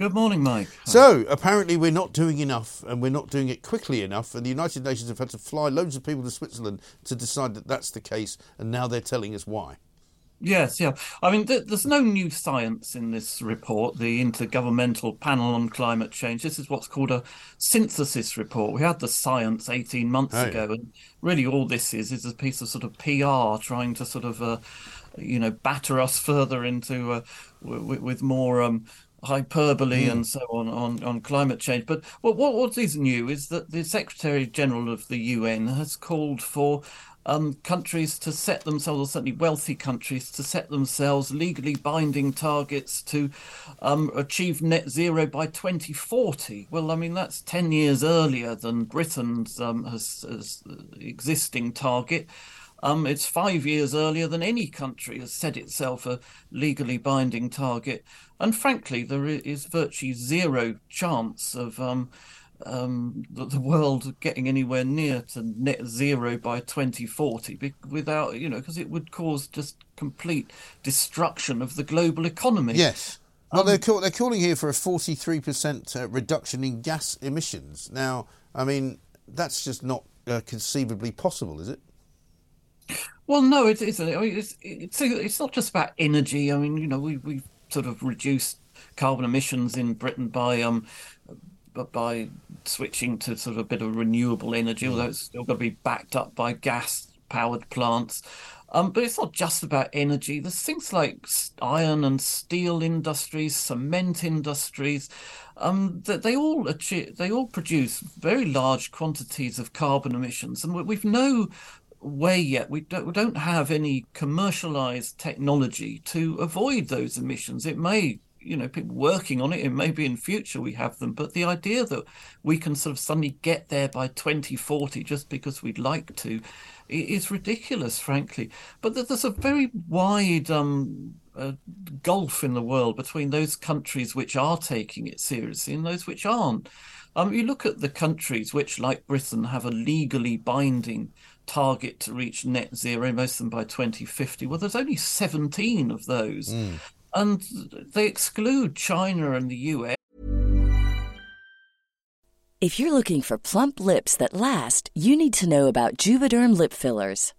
Good morning, Mike. So, apparently we're not doing enough and we're not doing it quickly enough, and the United Nations have had to fly loads of people to Switzerland to decide that that's the case, and now they're telling us why. Yes, yeah. I mean, th- there's no new science in this report, the Intergovernmental Panel on Climate Change. This is what's called a synthesis report. We had the science eighteen months oh, ago, yeah. and really all this is is a piece of sort of P R trying to sort of... Uh, you know, batter us further into uh, w- with more um, hyperbole mm. and so on, on on climate change. But what what is new is that the Secretary General of the U N has called for um, countries to set themselves, or certainly wealthy countries, to set themselves legally binding targets to um, achieve net zero by twenty forty. Well, I mean, that's ten years earlier than Britain's um, has, has existing target. Um, it's five years earlier than any country has set itself a legally binding target. And frankly, there is virtually zero chance of um, um, the world getting anywhere near to net zero by twenty forty without, you know, because it would cause just complete destruction of the global economy. Yes. Well, um, they're, call- they're calling here for a forty-three percent uh, reduction in gas emissions. Now, I mean, that's just not uh, conceivably possible, is it? Well, no, it isn't. I mean, it's, it's it's not just about energy. I mean, you know, we we sort of reduced carbon emissions in Britain by um by switching to sort of a bit of renewable energy, although it's still got to be backed up by gas-powered plants. Um, but it's not just about energy. There's things like iron and steel industries, cement industries. Um, that they all achieve, they all produce very large quantities of carbon emissions, and we've no way yet. We don't, we don't have any commercialized technology to avoid those emissions. It may, you know, people working on it, it may be in future we have them, but the idea that we can sort of suddenly get there by twenty forty just because we'd like to is ridiculous, frankly. But there's a very wide um, uh, gulf in the world between those countries which are taking it seriously and those which aren't. Um, you look at the countries which, like Britain, have a legally binding target to reach net zero, most of them by twenty fifty. Well, there's only seventeen of those. Mm. And they exclude China and the U S. If you're looking for plump lips that last, you need to know about Juvederm lip fillers.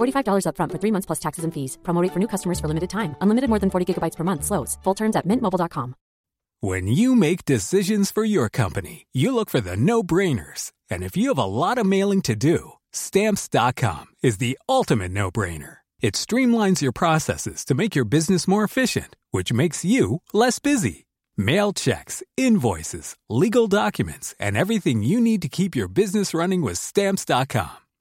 forty-five dollars up front for three months plus taxes and fees. Promo rate for new customers for limited time. Unlimited more than forty gigabytes per month slows. Full terms at mint mobile dot com. When you make decisions for your company, you look for the no-brainers. And if you have a lot of mailing to do, Stamps dot com is the ultimate no-brainer. It streamlines your processes to make your business more efficient, which makes you less busy. Mail checks, invoices, legal documents, and everything you need to keep your business running with Stamps dot com.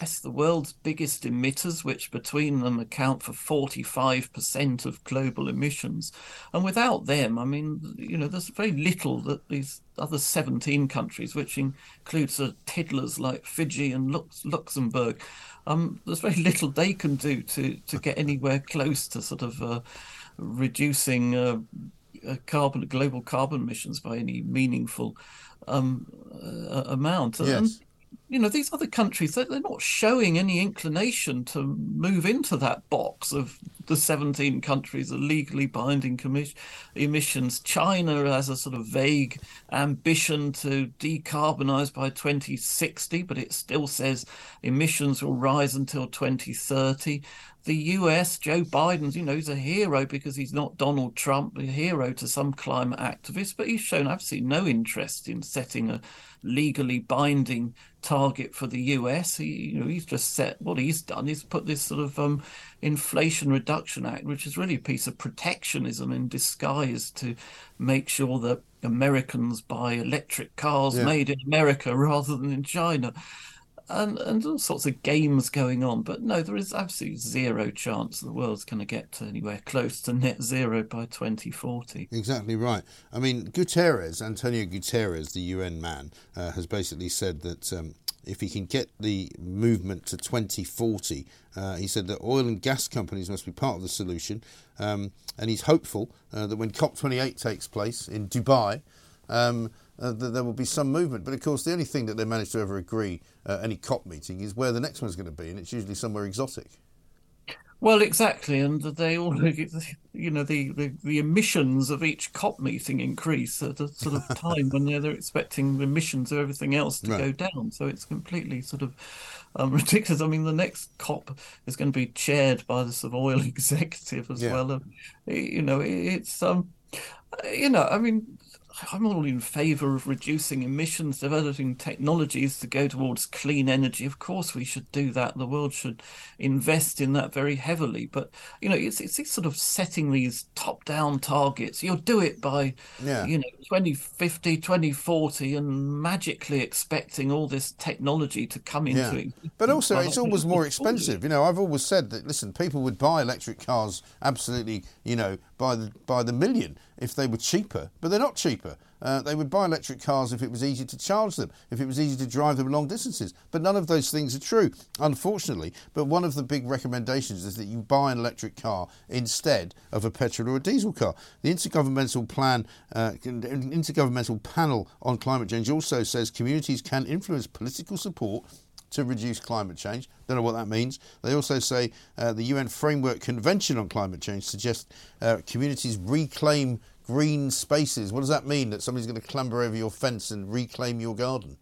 Yes, the world's biggest emitters, which between them account for forty-five percent of global emissions. And without them, I mean, you know, there's very little that these other seventeen countries, which includes uh, tiddlers like Fiji and Lux- Luxembourg, um, there's very little they can do to, to get anywhere close to sort of uh, reducing uh, carbon global carbon emissions by any meaningful um, uh, amount. Yes. And, you know, these other countries, they're not showing any inclination to move into that box of the seventeen countries are legally binding commis- emissions. China has a sort of vague ambition to decarbonise by twenty sixty, but it still says emissions will rise until twenty thirty. The U S, Joe Biden, you know, he's a hero because he's not Donald Trump, a hero to some climate activists, but he's shown absolutely no interest in setting a legally binding target for the U S. He, you know, he's just set, what he's done is put this sort of um, Inflation Reduction Act, which is really a piece of protectionism in disguise to make sure that Americans buy electric cars yeah. made in America rather than in China. And, and all sorts of games going on. But no, there is absolutely zero chance the world's going to get anywhere close to net zero by twenty forty. Exactly right. I mean, Guterres, Antonio Guterres, the U N man, uh, has basically said that um, if he can get the movement to twenty forty, uh, he said that oil and gas companies must be part of the solution. Um, and he's hopeful uh, that when COP twenty-eight takes place in Dubai, um, Uh, that there will be some movement. But of course, the only thing that they manage to ever agree at uh, any COP meeting is where the next one's going to be, and it's usually somewhere exotic. Well, exactly, and they all, you know, the, the, the emissions of each COP meeting increase at a sort of time when they're, they're expecting emissions of everything else to right. go down. So it's completely sort of um, ridiculous. I mean, the next COP is going to be chaired by the sort of oil executive as yeah. well. And, you know, it's, um, you know, I mean, I'm all in favour of reducing emissions, developing technologies to go towards clean energy. Of course, we should do that. The world should invest in that very heavily. But, you know, it's it's sort of setting these top-down targets. You'll do it by, yeah. you know, twenty fifty, twenty forty, and magically expecting all this technology to come into yeah. it. But also, it's always more expensive. You know, I've always said that, listen, people would buy electric cars absolutely, you know, by the by the million if they were cheaper, but they're not cheaper. Uh, they would buy electric cars if it was easy to charge them, if it was easy to drive them long distances. But none of those things are true, unfortunately. But one of the big recommendations is that you buy an electric car instead of a petrol or a diesel car. The Intergovernmental Plan, uh, Intergovernmental Panel on Climate Change also says communities can influence political support to reduce climate change. Don't know what that means. They also say uh, the U N Framework Convention on Climate Change suggests uh, communities reclaim green spaces. What does that mean? That somebody's going to clamber over your fence and reclaim your garden?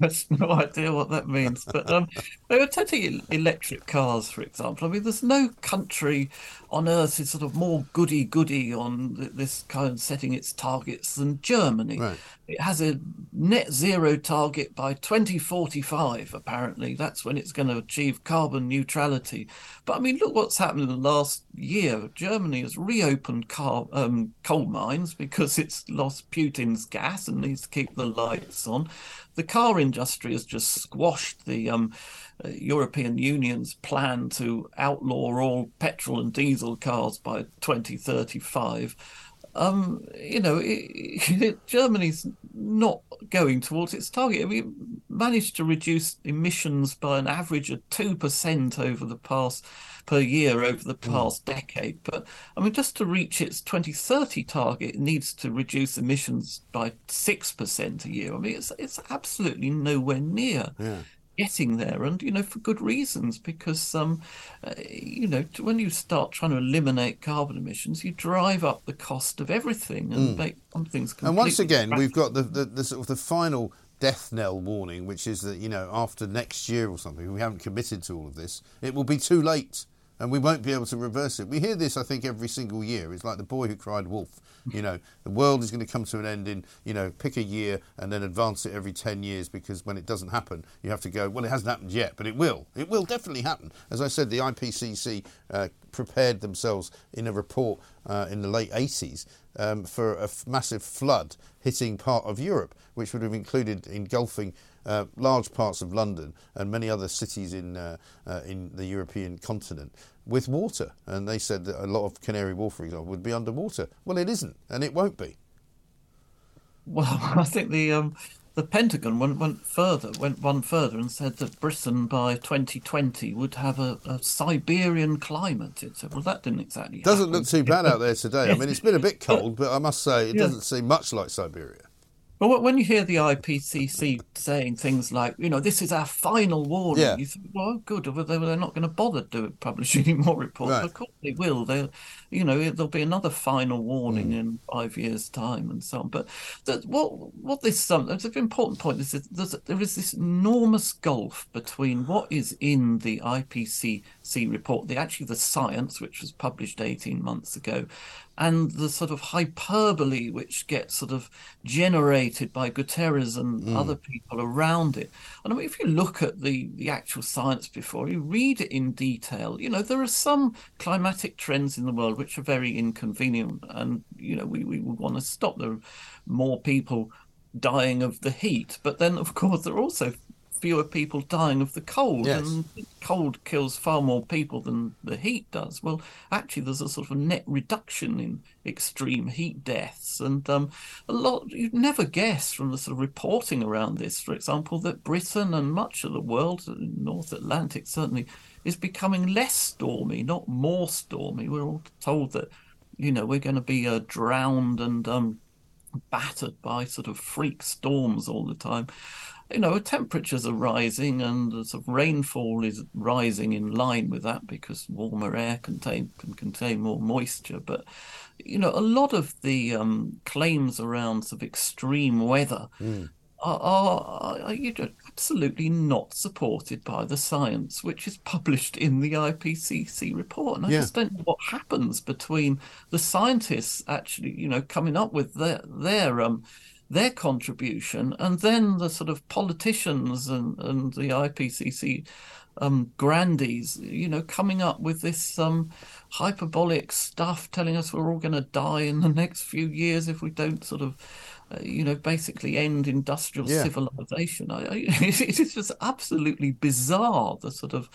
That's no idea what that means. But um, they were taking electric cars, for example. I mean, there's no country on earth is sort of more goody-goody on this kind of setting its targets than Germany. Right. It has a net zero target by twenty forty-five, apparently. That's when it's going to achieve carbon neutrality. But I mean, look what's happened in the last year. Germany has reopened car, um, coal mines because it's lost Putin's gas and needs to keep the lights on. The car industry has just squashed the um, uh, European Union's plan to outlaw all petrol and diesel cars by twenty thirty-five. Um, you know, it, it, Germany's not going towards its target. We managed to reduce emissions by an average of two percent over the past per year over the past mm. decade. But I mean, just to reach its twenty thirty target, it needs to reduce emissions by six percent a year. I mean, it's it's absolutely nowhere near. Yeah. Getting there, and you know, for good reasons, because um uh, you know, when you start trying to eliminate carbon emissions, you drive up the cost of everything and mm. make some things completely. And once again, practical. We've got the, the the sort of the final death knell warning, which is that, you know, after next year or something, if we haven't committed to all of this, it will be too late. And we won't be able to reverse it. We hear this, I think, every single year. It's like the boy who cried wolf. You know, the world is going to come to an end in, you know, pick a year and then advance it every ten years, because when it doesn't happen, you have to go, well, it hasn't happened yet, but it will. It will definitely happen. As I said, the I P C C uh, prepared themselves in a report uh, in the late eighties um, for a f- massive flood hitting part of Europe, which would have included engulfing Uh, large parts of London and many other cities in uh, uh, in the European continent with water. And they said that a lot of Canary Wharf, for example, would be underwater. Well, it isn't, and it won't be. Well, I think the um, the Pentagon went, went further, went one further and said that Britain by twenty twenty would have a, a Siberian climate. It said, well, that didn't exactly happen. Doesn't look too bad out there today. I mean, it's been a bit cold, but I must say it yeah. doesn't seem much like Siberia. Well, when you hear the I P C C saying things like, you know, this is our final warning, yeah. you think, well, good, they're not going to bother doing publishing any more reports. Right. Of course they will. They'll, you know, there'll be another final warning mm. in five years' time and so on. But that, what what this um, it's an important point is that there is this enormous gulf between what is in the I P C C report, the actually the science, which was published eighteen months ago, and the sort of hyperbole which gets sort of generated by Guterres and mm. other people around it. And I mean, if you look at the, the actual science before, you read it in detail, you know, there are some climatic trends in the world which are very inconvenient. And, you know, we, we want to stop them. More people dying of the heat. But then, of course, there are also fewer people dying of the cold, yes. and cold kills far more people than the heat does. Well, actually, there's a sort of net reduction in extreme heat deaths, and um, a lot you'd never guess from the sort of reporting around this, for example, that Britain and much of the world, North Atlantic certainly, is becoming less stormy, not more stormy. We're all told that, you know, we're going to be uh, drowned and um, battered by sort of freak storms all the time. You know, temperatures are rising and the sort of rainfall is rising in line with that, because warmer air contain, can contain more moisture. But, you know, a lot of the um, claims around sort of extreme weather mm. are, are, are you know, absolutely not supported by the science, which is published in the I P C C report. And I yeah. just don't know what happens between the scientists actually, you know, coming up with their their um. their contribution, and then the sort of politicians and, and the I P C C um, grandees, you know, coming up with this um, hyperbolic stuff, telling us we're all going to die in the next few years if we don't sort of uh, you know, basically end industrial yeah. civilization. I, I, it is just absolutely bizarre, the sort of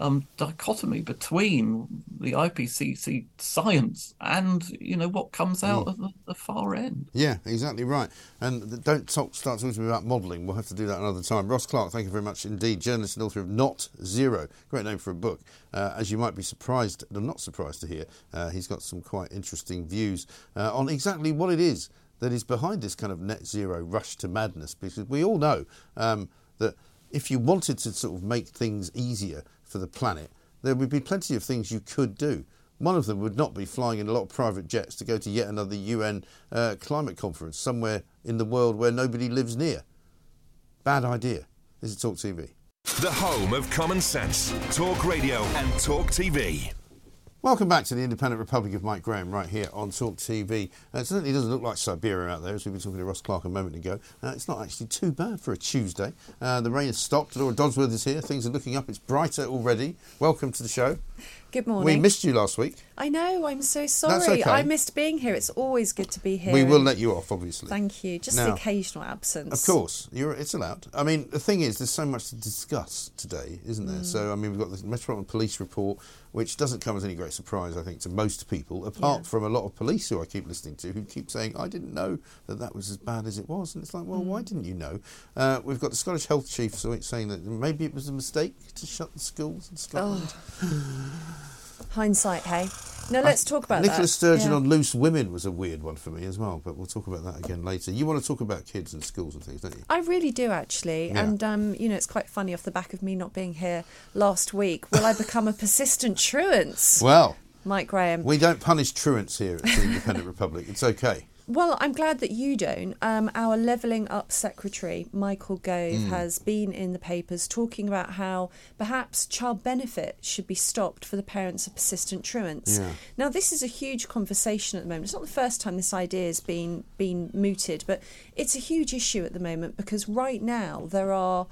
um, dichotomy between the I P C C science and, you know, what comes out mm. of the, the far end. Yeah, exactly right. And don't talk, start talking to me about modelling. We'll have to do that another time. Ross Clark, thank you very much indeed. Journalist and author of Not Zero. Great name for a book. Uh, as you might be surprised, and I'm not surprised to hear, uh, he's got some quite interesting views uh, on exactly what it is that is behind this kind of net zero rush to madness, because we all know um, that if you wanted to sort of make things easier for the planet, there would be plenty of things you could do. One of them would not be flying in a lot of private jets to go to yet another U N uh, climate conference somewhere in the world where nobody lives near. Bad idea. This is Talk T V. The home of common sense. Talk Radio and Talk T V. Welcome back to the Independent Republic of Mike Graham right here on Talk T V. Uh, it certainly doesn't look like Siberia out there, as we were talking to Ross Clark a moment ago. Uh, it's not actually too bad for a Tuesday. Uh, the rain has stopped. Laura Dodsworth is here. Things are looking up. It's brighter already. Welcome to the show. Good morning. We missed you last week. I know, I'm so sorry. That's okay. I missed being here. It's always good to be here. We will let you off, obviously. Thank you. Just now, the occasional absence. Of course. You're, it's allowed. I mean, the thing is, there's so much to discuss today, isn't there? Mm. So, I mean, we've got the Metropolitan Police report, which doesn't come as any great surprise, I think, to most people, apart yeah. from a lot of police who I keep listening to, who keep saying, I didn't know that that was as bad as it was. And it's like, well, mm. why didn't you know? Uh, we've got the Scottish Health Chief saying that maybe it was a mistake to shut the schools in Scotland. Oh. Hindsight, hey? Now, let's talk about Nicola that. Nicola Sturgeon yeah. on loose women was a weird one for me as well, but we'll talk about that again later. You want to talk about kids and schools and things, don't you? I really do, actually. Yeah. And, um, you know, it's quite funny off the back of me not being here last week. Will I become a persistent truant? Well, Mike Graham. We don't punish truants here at the Independent Republic. It's OK. Well, I'm glad that you don't. Um, our Levelling Up Secretary, Michael Gove, mm. has been in the papers talking about how perhaps child benefit should be stopped for the parents of persistent truants. Yeah. Now, this is a huge conversation at the moment. It's not the first time this idea has been, been mooted, but it's a huge issue at the moment because right now there are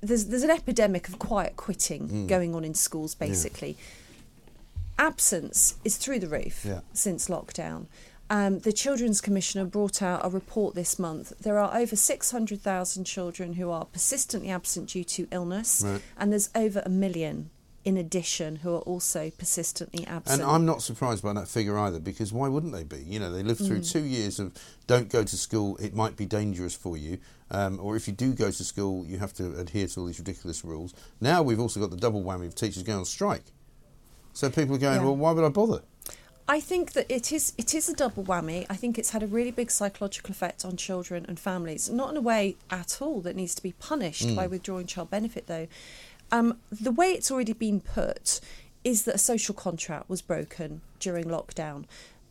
there's, there's an epidemic of quiet quitting mm. going on in schools, basically. Yeah. Absence is through the roof yeah. since lockdown. Um, the Children's Commissioner brought out a report this month. There are over six hundred thousand children who are persistently absent due to illness, right. and there's over a million in addition who are also persistently absent. And I'm not surprised by that figure either, because why wouldn't they be? You know, they lived through mm. two years of don't go to school, it might be dangerous for you, um, or if you do go to school, you have to adhere to all these ridiculous rules. Now we've also got the double whammy of teachers going on strike. So people are going, yeah. well, why would I bother? I think that it is it is a double whammy. I think it's had a really big psychological effect on children and families, not in a way at all that needs to be punished mm. by withdrawing child benefit, though. Um, the way it's already been put is that a social contract was broken during lockdown.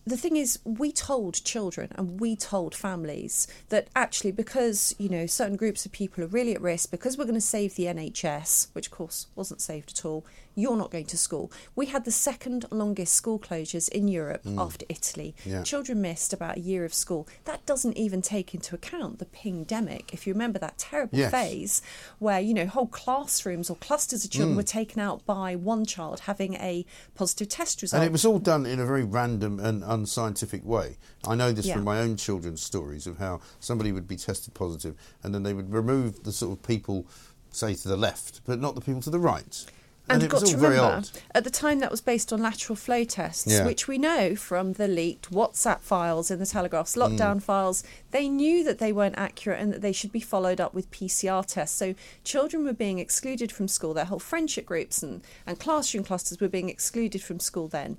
The thing is, we told children and we told families that actually because, you know, certain groups of people are really at risk, because we're going to save the N H S, which of course wasn't saved at all, you're not going to school. We had the second longest school closures in Europe mm. after Italy. Yeah. Children missed about a year of school. That doesn't even take into account the pingdemic. If you remember that terrible yes. phase where, you know, whole classrooms or clusters of children mm. were taken out by one child having a positive test result. And it was all done in a very random and unscientific way. I know this yeah. from my own children's stories of how somebody would be tested positive and then they would remove the sort of people, say, to the left, but not the people to the right. And, and you've got to remember, at the time that was based on lateral flow tests, yeah. which we know from the leaked WhatsApp files in the Telegraph's lockdown mm. files, they knew that they weren't accurate and that they should be followed up with P C R tests. So children were being excluded from school. Their whole friendship groups and, and classroom clusters were being excluded from school then.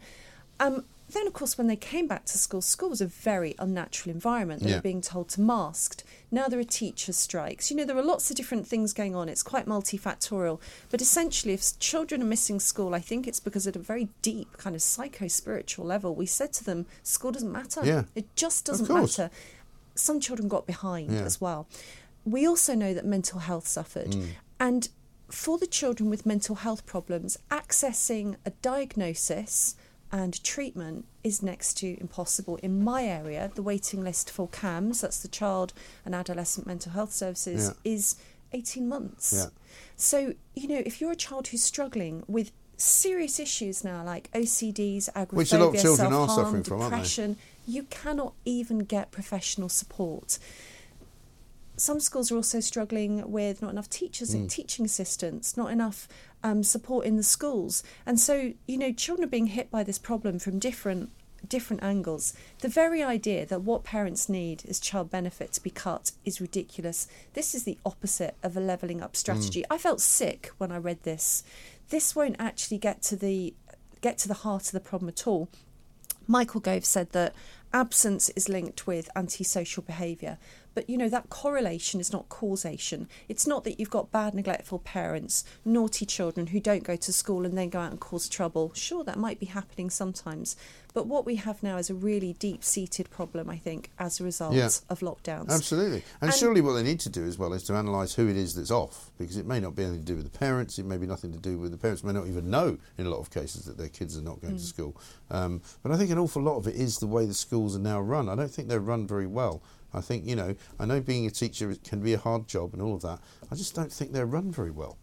Um, then, of course, when they came back to school, school was a very unnatural environment. They yeah. were being told to mask. Now there are teachers' strikes. You know, there are lots of different things going on. It's quite multifactorial. But essentially, if children are missing school, I think it's because at a very deep kind of psycho-spiritual level, we said to them, school doesn't matter. Yeah. It just doesn't matter. Some children got behind yeah. as well. We also know that mental health suffered. Mm. And for the children with mental health problems, accessing a diagnosis and treatment is next to impossible. In my area, the waiting list for C A M S, that's the Child and Adolescent Mental Health Services, yeah. is eighteen months. Yeah. So, you know, if you're a child who's struggling with serious issues now, like O C Ds, agoraphobia, which a lot of children are suffering from, aren't they? Depression, you cannot even get professional support. Some schools are also struggling with not enough teachers and mm. teaching assistants, not enough um, support in the schools. And so, you know, children are being hit by this problem from different different angles. The very idea that what parents need is child benefit to be cut is ridiculous. This is the opposite of a levelling up strategy. Mm. I felt sick when I read this. This won't actually get to the get to the heart of the problem at all. Michael Gove said that absence is linked with antisocial behaviour. But, you know, that correlation is not causation. It's not that you've got bad, neglectful parents, naughty children who don't go to school and then go out and cause trouble. Sure, that might be happening sometimes. But what we have now is a really deep-seated problem, I think, as a result yeah, of lockdowns. Absolutely. And, and surely what they need to do as well is to analyse who it is that's off, because it may not be anything to do with the parents. It may be nothing to do with the parents. May not even know, in a lot of cases, that their kids are not going mm. to school. Um, but I think an awful lot of it is the way the schools are now run. I don't think they're run very well. I think, you know, I know being a teacher can be a hard job and all of that. I just don't think they're run very well.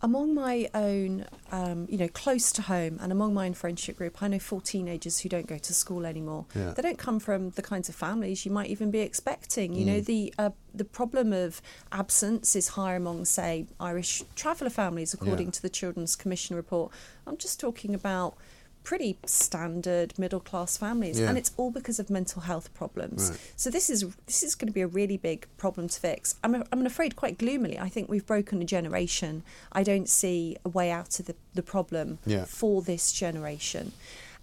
Among my own, um, you know, close to home and among my own friendship group, I know four teenagers who don't go to school anymore. Yeah. They don't come from the kinds of families you might even be expecting. You mm. know, the uh, the problem of absence is higher among, say, Irish traveller families, according yeah. to the Children's Commission report. I'm just talking about pretty standard middle-class families, yeah. and it's all because of mental health problems. Right. So this is this is going to be a really big problem to fix. I'm a, I'm afraid quite gloomily, I think we've broken a generation. I don't see a way out of the, the problem yeah. for this generation.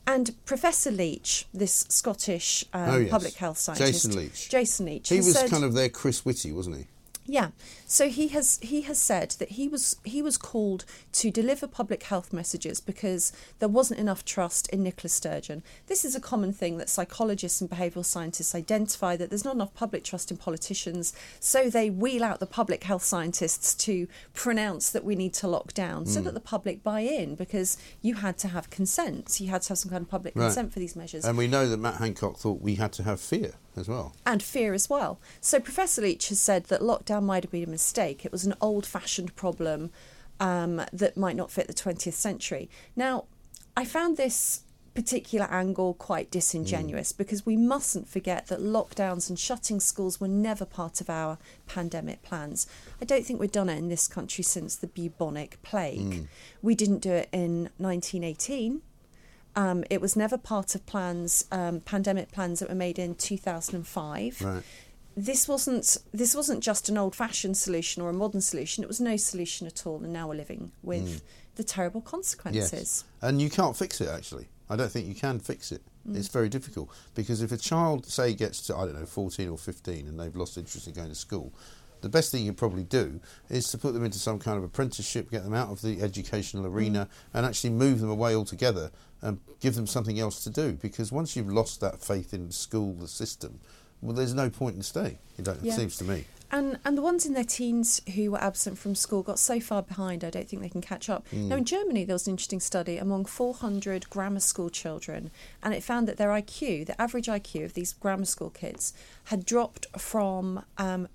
And Professor Leach, this Scottish um, oh, yes. public health scientist, Jason Leach. Jason Leach. He was said, kind of their Chris Whitty, wasn't he? Yeah. So he has he has said that he was he was called to deliver public health messages because there wasn't enough trust in Nicola Sturgeon. This is a common thing that psychologists and behavioural scientists identify, that there's not enough public trust in politicians. So they wheel out the public health scientists to pronounce that we need to lock down mm. so that the public buy in, because you had to have consent. So you had to have some kind of public right. consent for these measures. And we know that Matt Hancock thought we had to have fear. as well. And fear as well. So Professor Leach has said that lockdown might have been a mistake. It was an old-fashioned problem um, that might not fit the twentieth century. Now, I found this particular angle quite disingenuous mm. because we mustn't forget that lockdowns and shutting schools were never part of our pandemic plans. I don't think we've done it in this country since the bubonic plague. Mm. We didn't do it in nineteen eighteen. Um, it was never part of plans, um, pandemic plans that were made in two thousand five. Right. This wasn't this wasn't just an old-fashioned solution or a modern solution. It was no solution at all, and now we're living with mm. the terrible consequences. Yes. And you can't fix it, actually. I don't think you can fix it. Mm. It's very difficult, because if a child, say, gets to, I don't know, fourteen or fifteen and they've lost interest in going to school, the best thing you can probably do is to put them into some kind of apprenticeship, get them out of the educational arena mm. and actually move them away altogether and give them something else to do, because once you've lost that faith in school, the system, well, there's no point in staying, you don't, yeah. it seems to me. And and the ones in their teens who were absent from school got so far behind, I don't think they can catch up. Mm. Now, in Germany, there was an interesting study among four hundred grammar school children, and it found that their I Q, the average I Q of these grammar school kids, had dropped from um, one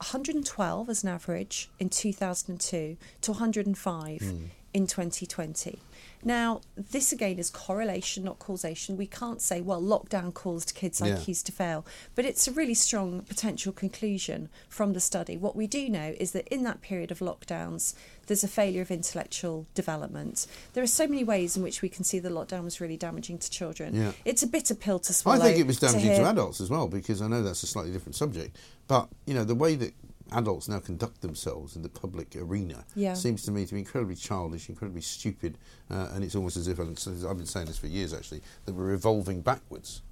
hundred twelve as an average in two thousand two to one hundred five mm. in twenty twenty. Now, this again is correlation, not causation. We can't say, well, lockdown caused kids' yeah. I Qs to fail, but it's a really strong potential conclusion from the study. What we do know is that in that period of lockdowns, there's a failure of intellectual development. There are so many ways in which we can see the lockdown was really damaging to children. Yeah. It's a bitter pill to swallow. I think it was damaging to, to adults as well, because I know that's a slightly different subject, but, you know, the way that adults now conduct themselves in the public arena yeah. seems to me to be incredibly childish, incredibly stupid, uh, and it's almost as if, and I've been saying this for years actually, that we're evolving backwards.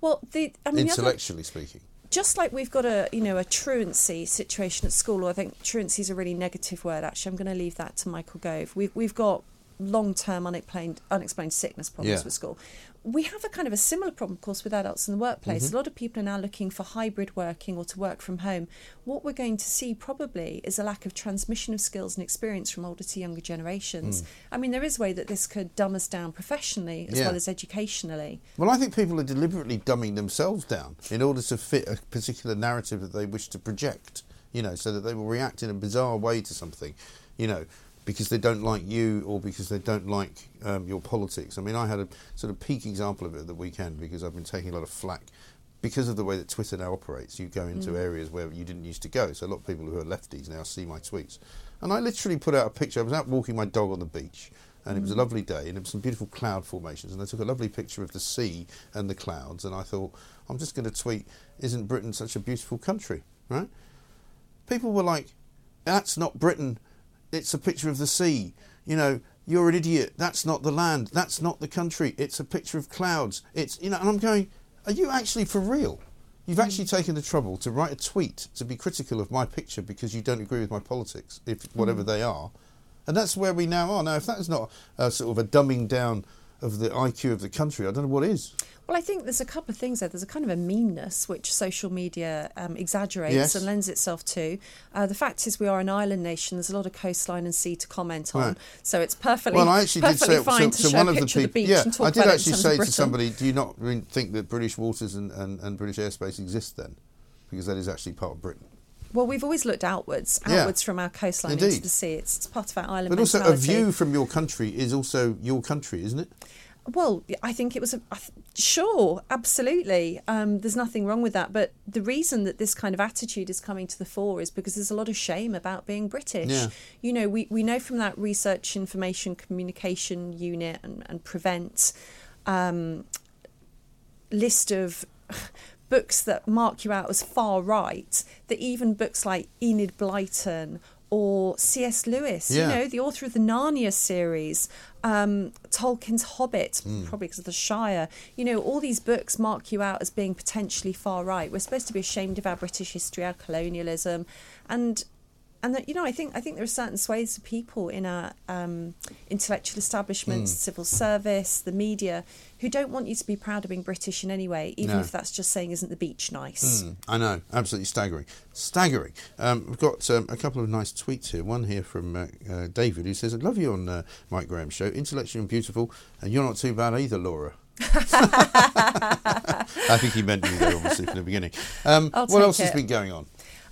Well, the, I mean, intellectually the other, speaking, just like we've got a you know a truancy situation at school, or I think truancy is a really negative word. Actually, I'm going to leave that to Michael Gove. We've we've got long-term unexplained unexplained sickness problems yeah. with school. We have a kind of a similar problem, of course, with adults in the workplace. Mm-hmm. A lot of people are now looking for hybrid working or to work from home. What we're going to see probably is a lack of transmission of skills and experience from older to younger generations. Mm. I mean, there is a way that this could dumb us down professionally as yeah. well as educationally. Well, I think people are deliberately dumbing themselves down in order to fit a particular narrative that they wish to project, you know, so that they will react in a bizarre way to something, you know. because they don't like you or because they don't like um, your politics. I mean, I had a sort of peak example of it at the weekend because I've been taking a lot of flack because of the way that Twitter now operates. You go into mm. areas where you didn't used to go. So a lot of people who are lefties now see my tweets. And I literally put out a picture. I was out walking my dog on the beach, and mm. it was a lovely day, and there was some beautiful cloud formations, and I took a lovely picture of the sea and the clouds, and I thought, I'm just going to tweet, isn't Britain such a beautiful country, right? People were like, that's not Britain, it's a picture of the sea, you know, you're an idiot, that's not the land, that's not the country, it's a picture of clouds, it's, you know, and I'm going, are you actually for real? You've actually taken the trouble to write a tweet to be critical of my picture because you don't agree with my politics, if whatever mm. they are. And that's where we now are. Now, if that's not a, sort of a dumbing down of the I Q of the country, I don't know what is. Well, I think there's a couple of things there. There's a kind of a meanness which social media um, exaggerates yes. and lends itself to. Uh, the fact is we are an island nation. There's a lot of coastline and sea to comment on. Right. So it's perfectly, well, I actually perfectly did say, fine so, to so show one a of picture the people, of the beach yeah, and talk about it. I did actually say to somebody, do you not think that British waters and, and, and British airspace exist then? Because that is actually part of Britain. Well, we've always looked outwards, outwards yeah. from our coastline Indeed. into the sea. It's, it's part of our island But mentality. Also, a view from your country is also your country, isn't it? Well, I think it was... A, I th- sure, absolutely. Um, there's nothing wrong with that. But the reason that this kind of attitude is coming to the fore is because there's a lot of shame about being British. Yeah. You know, we, we know from that Research Information Communication Unit and, and PREVENT um, list of... books that mark you out as far right, that even books like Enid Blyton or C S. Lewis, yeah. you know, the author of the Narnia series, um, Tolkien's Hobbit, mm. probably because of the Shire, you know, all these books mark you out as being potentially far right. We're supposed to be ashamed of our British history, our colonialism, and and that, you know, I think I think there are certain swathes of people in our um, intellectual establishment, mm. civil service, the media, who don't want you to be proud of being British in any way, even no. if that's just saying, isn't the beach nice? Mm, I know, absolutely staggering. Staggering. Um, we've got um, a couple of nice tweets here. One here from uh, uh, David, who says, I love you on uh, Mike Graham's show, intellectual and beautiful, and you're not too bad either, Laura. I think he meant you there, obviously, from the beginning. Um, what else it. has been going on?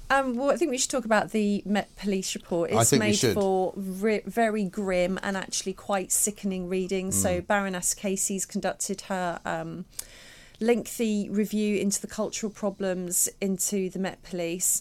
Um, well, I think we should talk about the Met Police report. It's made for re- very grim and actually quite sickening reading. Mm. So Baroness Casey's conducted her um, lengthy review into the cultural problems into the Met Police,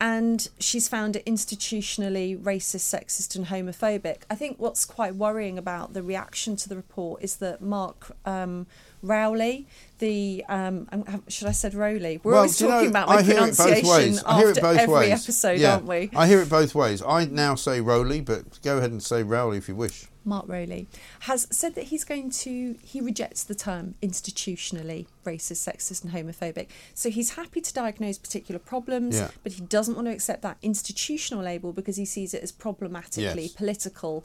and she's found it institutionally racist, sexist and homophobic. I think what's quite worrying about the reaction to the report is that Mark um, Rowley, the um, should I said Rowley? We're well, always talking you know, about my I pronunciation after every ways. episode, yeah. aren't we? I hear it both ways. I now say Rowley, but go ahead and say Rowley if you wish. Mark Rowley has said that he's going to, he rejects the term institutionally racist, sexist and homophobic. So he's happy to diagnose particular problems, yeah. but he doesn't want to accept that institutional label because he sees it as problematically yes. political.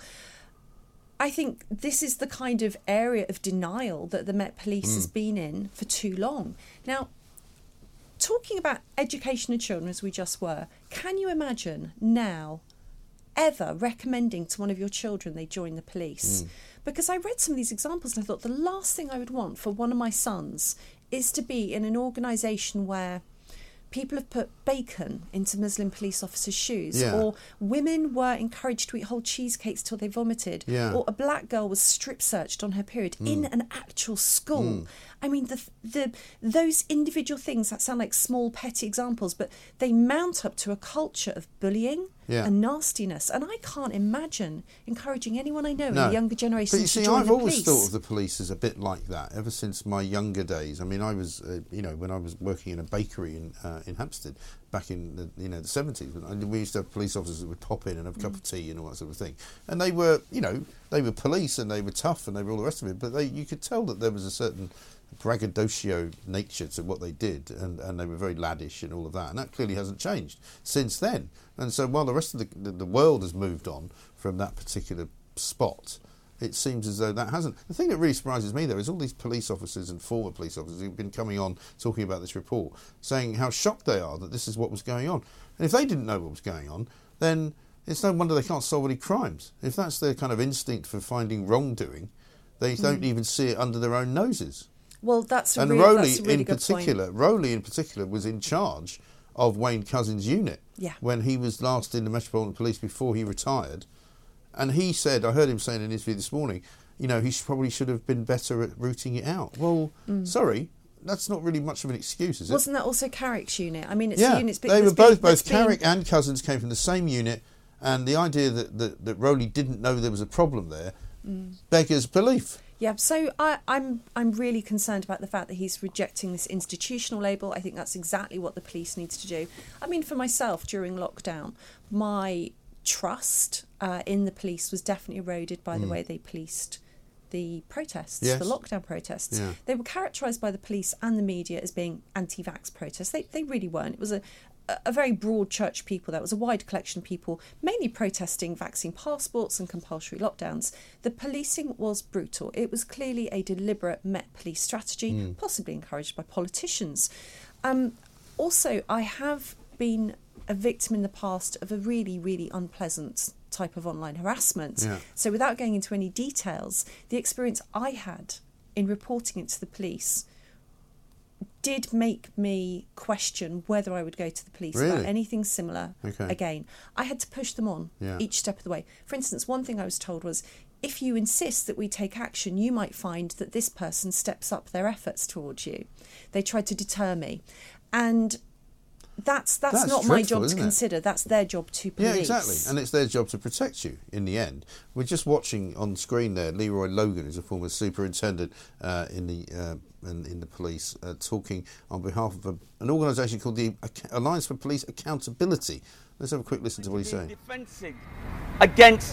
I think this is the kind of area of denial that the Met Police mm. has been in for too long. Now, talking about education of children as we just were, can you imagine now ever recommending to one of your children they join the police? Mm. Because I read some of these examples and I thought the last thing I would want for one of my sons is to be in an organisation where people have put bacon into Muslim police officers' shoes, yeah. or women were encouraged to eat whole cheesecakes till they vomited, yeah. or a black girl was strip searched on her period mm. in an actual school. Mm. I mean, the the those individual things that sound like small petty examples, but they mount up to a culture of bullying yeah. and nastiness. And I can't imagine encouraging anyone I know no. in the younger generation to join the police. But you see, I've always thought of the police as a bit like that ever since my younger days. I mean, I was, uh, you know, when I was working in a bakery in uh, in Hampstead back in the, you know, the seventies, we used to have police officers that would pop in and have a mm. cup of tea and all that sort of thing. And they were, you know, they were police and they were tough and they were all the rest of it. But they, you could tell that there was a certain braggadocio nature to what they did, and, and they were very laddish and all of that, and that clearly hasn't changed since then. And so while the rest of the, the, the world has moved on from that particular spot, it seems as though that hasn't. The thing that really surprises me, though, is all these police officers and former police officers who've been coming on talking about this report, saying how shocked they are that this is what was going on. And if they didn't know what was going on, then it's no wonder they can't solve any crimes. If that's their kind of instinct for finding wrongdoing, they mm. don't even see it under their own noses. Well, that's a and really, Rowley that's a really in good particular, point. Rowley in particular was in charge of Wayne Couzens' unit yeah. when he was last in the Metropolitan Police before he retired, And he said, I heard him saying in an interview this morning, you know, he should, probably should have been better at rooting it out. Well, mm. sorry, that's not really much of an excuse, is it? Wasn't that also Carrick's unit? I mean, it's yeah, a unit... Yeah, they were both, both Carrick been... and Couzens came from the same unit, and the idea that, that, that Rowley didn't know there was a problem there mm. beggars belief. Yeah, so I, I'm I'm really concerned about the fact that he's rejecting this institutional label. I think that's exactly what the police needs to do. I mean, for myself, during lockdown, my trust uh, in the police was definitely eroded by mm. the way they policed the protests, yes. the lockdown protests. Yeah. They were characterised by the police and the media as being anti-vax protests. They they really weren't. It was a a very broad church people. That was a wide collection of people, mainly protesting vaccine passports and compulsory lockdowns. The policing was brutal. It was clearly a deliberate Met police strategy, mm. possibly encouraged by politicians. Um, also, I have been a victim in the past of a really, really unpleasant type of online harassment. Yeah. So without going into any details, the experience I had in reporting it to the police did make me question whether I would go to the police really? about anything similar okay. again. I had to push them on yeah. each step of the way. For instance, one thing I was told was, if you insist that we take action, you might find that this person steps up their efforts towards you. They tried to deter me. And that's that's, that's not my job to consider. It? That's their job to police. Yeah, exactly. And it's their job to protect you in the end. We're just watching on screen there, Leroy Logan is a former superintendent uh, in the... Uh, And in the police, uh, talking on behalf of a, an organisation called the Alliance for Police Accountability. Let's have a quick listen to what he's saying. Defending against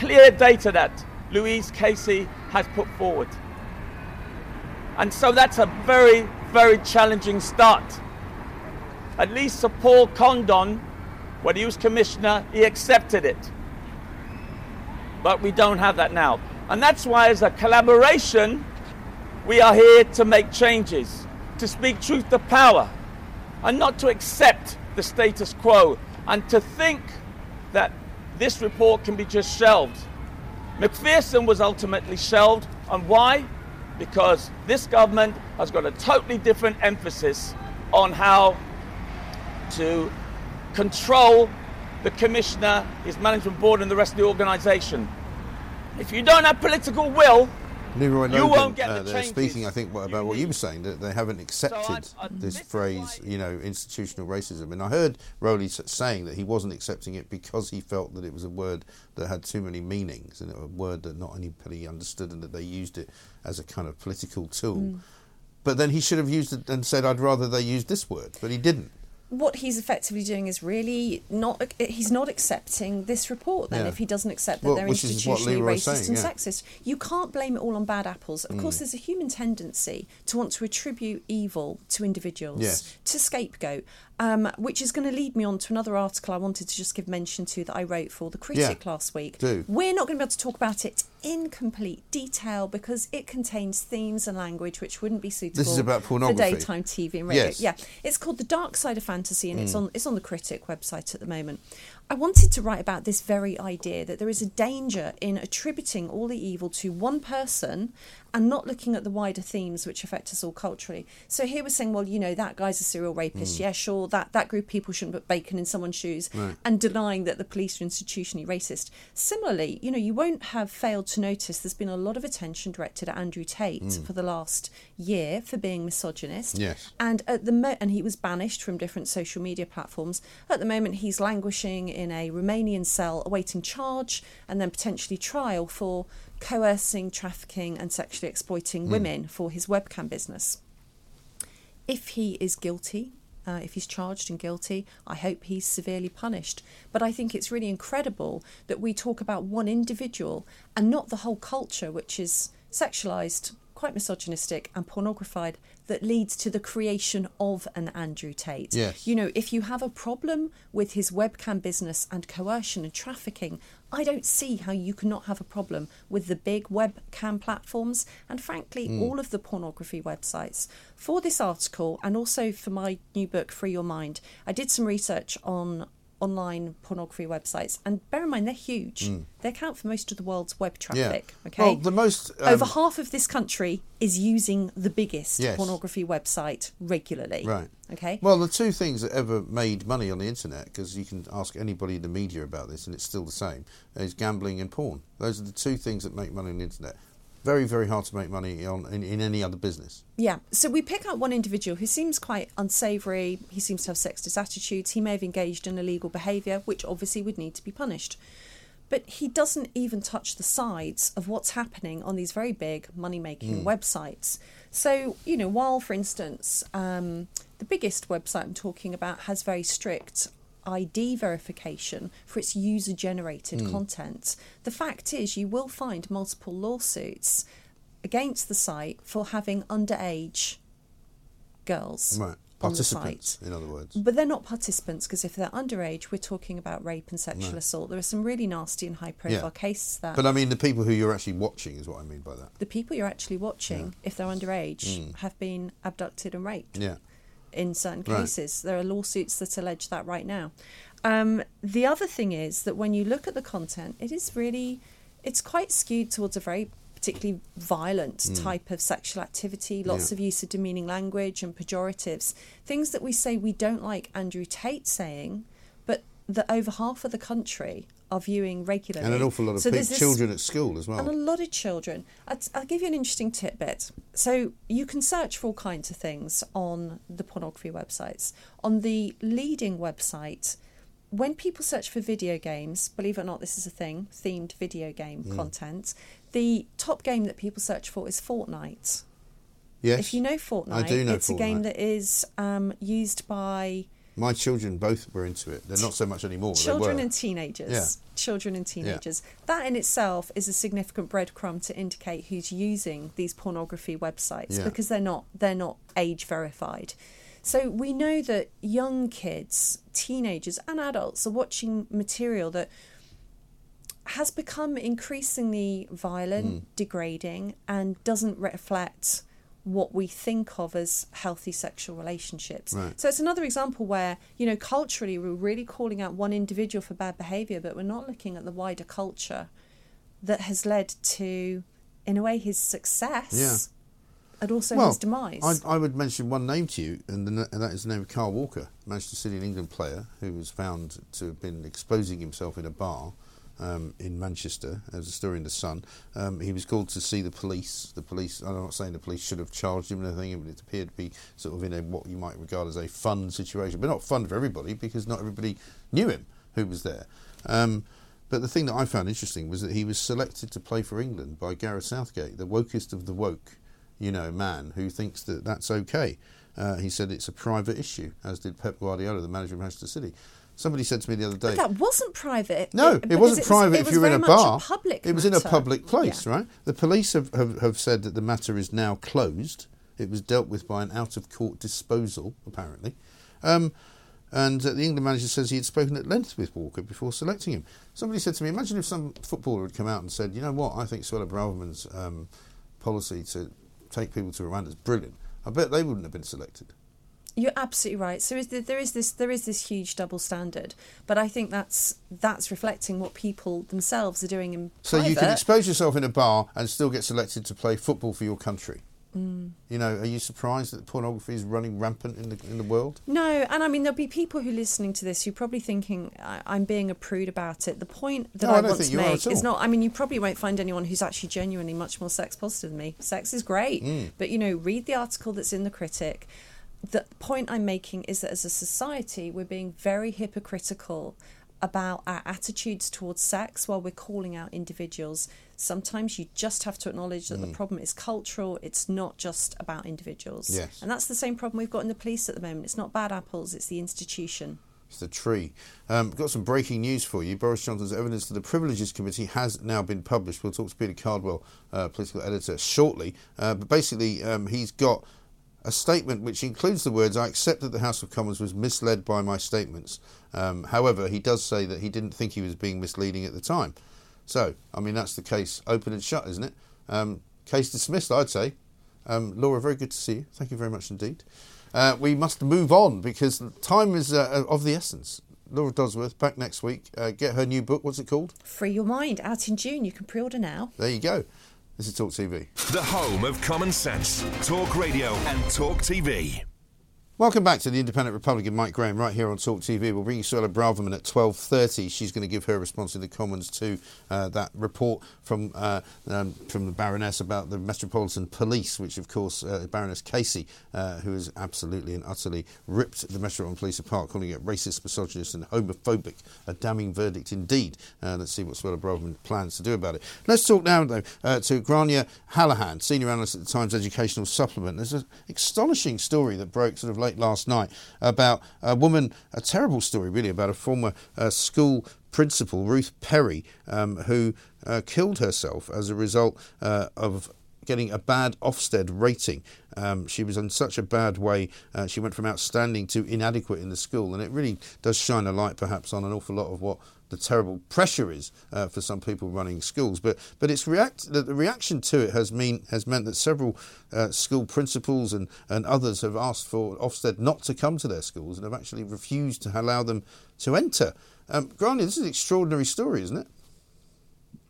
clear data that Louise Casey has put forward, and so that's a very, very challenging start. At least Sir Paul Condon, when he was commissioner, he accepted it, but we don't have that now, and that's why, as a collaboration, we are here to make changes, to speak truth to power, and not to accept the status quo, and to think that this report can be just shelved. Macpherson was ultimately shelved, and why? Because this government has got a totally different emphasis on how to control the commissioner, his management board, and the rest of the organisation. If you don't have political will, Leroy Logan, you won't get the uh, they're speaking, I think, what, about what you were saying, that they haven't accepted so I, I, this, this phrase, you know, institutional racism. And I heard Rowley saying that he wasn't accepting it because he felt that it was a word that had too many meanings, and a word that not anybody understood, and that they used it as a kind of political tool. Mm. But then he should have used it and said, I'd rather they use this word, but he didn't. What he's effectively doing is really not, he's not accepting this report then, yeah. if he doesn't accept that well, they're institutionally racist saying, and yeah. sexist. You can't blame it all on bad apples. Of mm. course, there's a human tendency to want to attribute evil to individuals, yes. to scapegoat, um, which is going to lead me on to another article I wanted to just give mention to that I wrote for The Critic yeah. last week. Do. We're not going to be able to talk about it in complete detail because it contains themes and language which wouldn't be suitable this is about pornography. for daytime T V and radio. Yes. Yeah, it's called The Dark Side of Fantasy. Fantasy, and mm. it's on it's on the Critic website at the moment. I wanted to write about this very idea that there is a danger in attributing all the evil to one person and not looking at the wider themes which affect us all culturally. So here we're saying, well, you know, that guy's a serial rapist. Mm. Yeah, sure, that, that group of people shouldn't put bacon in someone's shoes, right. and denying that the police are institutionally racist. Similarly, you know, you won't have failed to notice there's been a lot of attention directed at Andrew Tate mm. for the last year for being misogynist. Yes. And at the mo- and he was banished from different social media platforms. At the moment, he's languishing in a Romanian cell awaiting charge and then potentially trial for coercing, trafficking and sexually exploiting mm. women for his webcam business. If he is guilty, uh, if he's charged and guilty, I hope he's severely punished. But I think it's really incredible that we talk about one individual and not the whole culture, which is sexualised, quite misogynistic and pornographied, that leads to the creation of an Andrew Tate. Yes. You know, if you have a problem with his webcam business and coercion and trafficking, I don't see how you cannot have a problem with the big webcam platforms and, frankly, mm. all of the pornography websites. For this article and also for my new book, Free Your Mind, I did some research on online pornography websites, and bear in mind they're huge. Mm. They account for most of the world's web traffic. Yeah. Okay, well, the most um, over half of this country is using the biggest yes. pornography website regularly. Right. Okay. Well, the two things that ever made money on the internet, because you can ask anybody in the media about this and it's still the same, is gambling and porn. Those are the two things that make money on the internet. Very, very hard to make money on in, in any other business. Yeah. So we pick up one individual who seems quite unsavoury. He seems to have sexist attitudes. He may have engaged in illegal behaviour, which obviously would need to be punished. But he doesn't even touch the sides of what's happening on these very big money-making mm. websites. So, you know, while, for instance, um, the biggest website I'm talking about has very strict I D verification for its user-generated mm. content. The fact is you will find multiple lawsuits against the site for having underage girls right. on the site. In other words. But they're not participants, because if they're underage, we're talking about rape and sexual no. assault. There are some really nasty and high-profile yeah. cases there. But I mean, the people who you're actually watching is what I mean by that. The people you're actually watching, yeah. if they're underage, mm. have been abducted and raped. Yeah. In certain cases, right. there are lawsuits that allege that right now. Um, the other thing is that when you look at the content, it is really, it's quite skewed towards a very particularly violent mm. type of sexual activity, lots yeah. of use of demeaning language and pejoratives, things that we say we don't like Andrew Tate saying, but that over half of the country are viewing regularly. And an awful lot of so pe- children at school as well. And a lot of children. I'll, I'll give you an interesting tidbit. So you can search for all kinds of things on the pornography websites. On the leading website, when people search for video games, believe it or not, this is a thing, themed video game mm. content, the top game that people search for is Fortnite. Yes. If you know Fortnite, I do know it's Fortnite. A game that is um, used by... My children both were into it. They're not so much anymore. Children and teenagers. Yeah. Children and teenagers. Yeah. That in itself is a significant breadcrumb to indicate who's using these pornography websites yeah. because they're not they're not age verified. So we know that young kids, teenagers and adults are watching material that has become increasingly violent, mm. degrading and doesn't reflect what we think of as healthy sexual relationships. Right. So it's another example where, you know, culturally we're really calling out one individual for bad behaviour, but we're not looking at the wider culture that has led to, in a way, his success yeah. and also well, his demise. I, I would mention one name to you, and, the, and that is the name of Carl Walker, Manchester City and England player, who was found to have been exposing himself in a bar Um, in Manchester. There's a story in The Sun. Um, he was called to see the police. The police, I'm not saying the police should have charged him or anything, but it appeared to be sort of in a, what you might regard as a fun situation. But not fun for everybody, because not everybody knew him who was there. Um, but the thing that I found interesting was that he was selected to play for England by Gareth Southgate, the wokest of the woke, you know, man who thinks that that's okay. Uh, he said it's a private issue, as did Pep Guardiola, the manager of Manchester City. Somebody said to me the other day... But that wasn't private. No, it, it wasn't it private was, if was you were in a bar. A public it was matter. in a public place, yeah. right? The police have, have, have said that the matter is now closed. It was dealt with by an out-of-court disposal, apparently. Um, and uh, the England manager says he had spoken at length with Walker before selecting him. Somebody said to me, imagine if some footballer had come out and said, you know what, I think Suella Braverman's um, policy to take people to Rwanda is brilliant. I bet they wouldn't have been selected. You're absolutely right. So is there, there is this there is this huge double standard, but I think that's that's reflecting what people themselves are doing in private. So you can expose yourself in a bar and still get selected to play football for your country. Mm. You know, are you surprised that pornography is running rampant in the in the world? No, and I mean there'll be people who are listening to this who are probably thinking I, I'm being a prude about it. The point that no, I, I want to make is not. I mean, you probably won't find anyone who's actually genuinely much more sex positive than me. Sex is great, mm. but you know, read the article that's in The Critic. The point I'm making is that as a society, we're being very hypocritical about our attitudes towards sex while we're calling out individuals. Sometimes you just have to acknowledge that mm. the problem is cultural. It's not just about individuals. Yes. And that's the same problem we've got in the police at the moment. It's not bad apples, it's the institution. It's the tree. Um, got some breaking news for you. Boris Johnson's evidence to the Privileges Committee has now been published. We'll talk to Peter Cardwell, uh, political editor, shortly. Uh, but basically, um, he's got... a statement which includes the words, I accept that the House of Commons was misled by my statements. Um, however, he does say that he didn't think he was being misleading at the time. So, I mean, that's the case open and shut, isn't it? Um, case dismissed, I'd say. Um, Laura, very good to see you. Thank you very much indeed. Uh, we must move on because time is uh, of the essence. Laura Dodsworth, back next week. Uh, get her new book. What's it called? Free Your Mind, out in June. You can pre-order now. There you go. This is Talk T V. The home of common sense. Talk Radio and Talk T V. Welcome back to the Independent Republican, Mike Graham, right here on Talk T V. We'll bring you Suella Braverman at twelve thirty. She's going to give her response in the Commons to uh, that report from uh, um, from the Baroness about the Metropolitan Police, which, of course, uh, Baroness Casey, uh, who has absolutely and utterly ripped the Metropolitan Police apart, calling it racist, misogynist and homophobic, a damning verdict indeed. Uh, let's see what Suella Braverman plans to do about it. Let's talk now, though, uh, to Grania Hallahan, senior analyst at the Times Educational Supplement. There's an astonishing story that broke sort of late last night about a woman, a terrible story really, about a former uh, school principal, Ruth Perry, um, who uh, killed herself as a result uh, of getting a bad Ofsted rating. Um, she was in such a bad way. Uh, she went from outstanding to inadequate in the school, and it really does shine a light perhaps on an awful lot of what the terrible pressure is uh, for some people running schools. But but it's react the, the reaction to it has mean has meant that several uh, school principals and, and others have asked for Ofsted not to come to their schools and have actually refused to allow them to enter. Um, Grania, this is an extraordinary story, isn't it?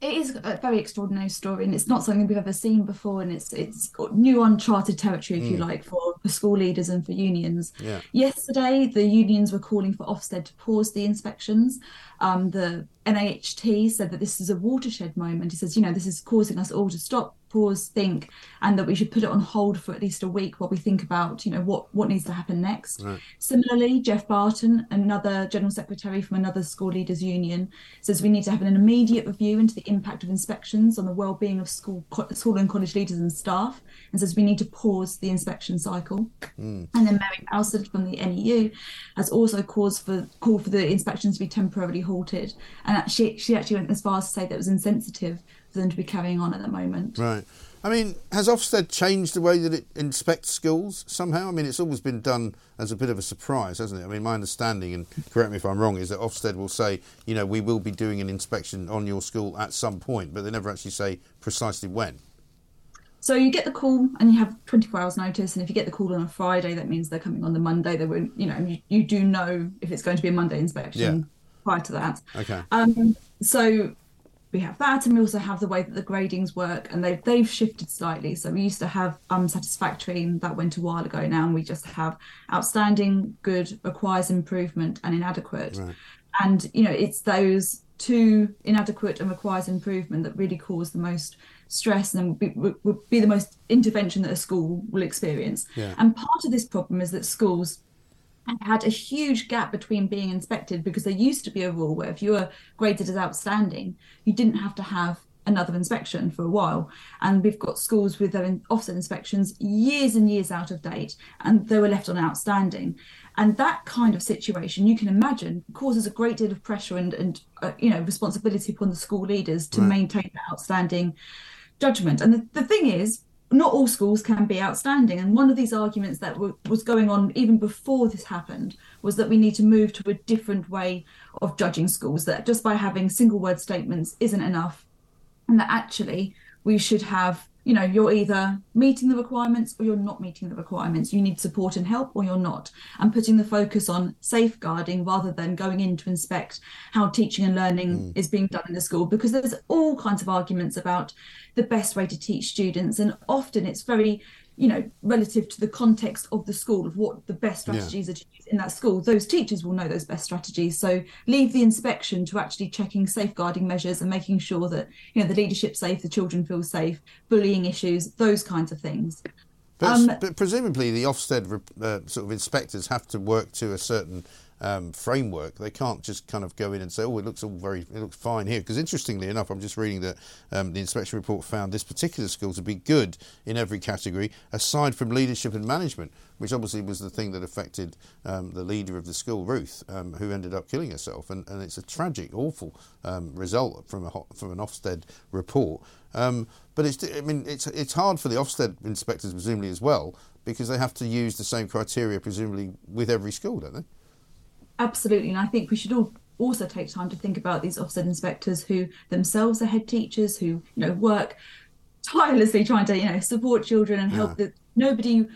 It is a very extraordinary story, and it's not something we've ever seen before, and it's it's new uncharted territory, if mm. you like, for, for school leaders and for unions. Yeah. Yesterday, the unions were calling for Ofsted to pause the inspections. Um, the N A H T said that this is a watershed moment. He says, you know, this is causing us all to stop, pause, think, and that we should put it on hold for at least a week while we think about, you know, what, what needs to happen next. Right. Similarly, Jeff Barton, another general secretary from another school leaders union, says we need to have an immediate review into the impact of inspections on the well-being of school, school and college leaders and staff, and says we need to pause the inspection cycle. Mm. And then Mary Alston from the N E U has also called for, called for the inspections to be temporarily halted. And actually, she actually went as far as to say that it was insensitive for them to be carrying on at the moment. Right. I mean, has Ofsted changed the way that it inspects schools somehow? I mean, it's always been done as a bit of a surprise, hasn't it? I mean, my understanding, and correct me if I'm wrong, is that Ofsted will say, you know, we will be doing an inspection on your school at some point, but they never actually say precisely when. So you get the call and you have twenty-four hours notice, and if you get the call on a Friday, that means they're coming on the Monday. They won't, you know, you, you do know if it's going to be a Monday inspection yeah. prior to that. Okay. Um, so... we have that, and we also have the way that the gradings work, and they've, they've shifted slightly. So we used to have um, satisfactory, and that went a while ago now, and we just have outstanding, good, requires improvement, and inadequate. Right. And, you know, it's those two, inadequate and requires improvement, that really cause the most stress and be, would be the most intervention that a school will experience. Yeah. And part of this problem is that schools had a huge gap between being inspected, because there used to be a rule where if you were graded as outstanding, you didn't have to have another inspection for a while. And we've got schools with their Ofsted inspections years and years out of date, and they were left on outstanding. And that kind of situation, you can imagine, causes a great deal of pressure and, and uh, you know, responsibility upon the school leaders to right. maintain that outstanding judgment. And the, the thing is, not all schools can be outstanding. And one of these arguments that w- was going on even before this happened was that we need to move to a different way of judging schools, that just by having single word statements isn't enough. And that actually we should have, you know, you're either meeting the requirements or you're not meeting the requirements. You need support and help or you're not. And putting the focus on safeguarding rather than going in to inspect how teaching and learning mm. is being done in the school, because there's all kinds of arguments about the best way to teach students. And often it's very, you know, relative to the context of the school, of what the best strategies yeah. are to use in that school. Those teachers will know those best strategies. So leave the inspection to actually checking safeguarding measures and making sure that, you know, the leadership's safe, the children feel safe, bullying issues, those kinds of things. But, um, but presumably the Ofsted uh, sort of inspectors have to work to a certain um, framework. They can't just kind of go in and say, oh, it looks all very, it looks fine here. Because interestingly enough, I'm just reading that um, the inspection report found this particular school to be good in every category, aside from leadership and management, which obviously was the thing that affected um, the leader of the school, Ruth, um, who ended up killing herself. And, and it's a tragic, awful um, result from a, from an Ofsted report. Um, but it's, I mean, it's it's hard for the Ofsted inspectors, presumably, as well, because they have to use the same criteria, presumably, with every school, don't they? Absolutely, and I think we should all also take time to think about these Ofsted inspectors who themselves are head teachers, who, you know, work tirelessly trying to, you know, support children and help. Yeah. That nobody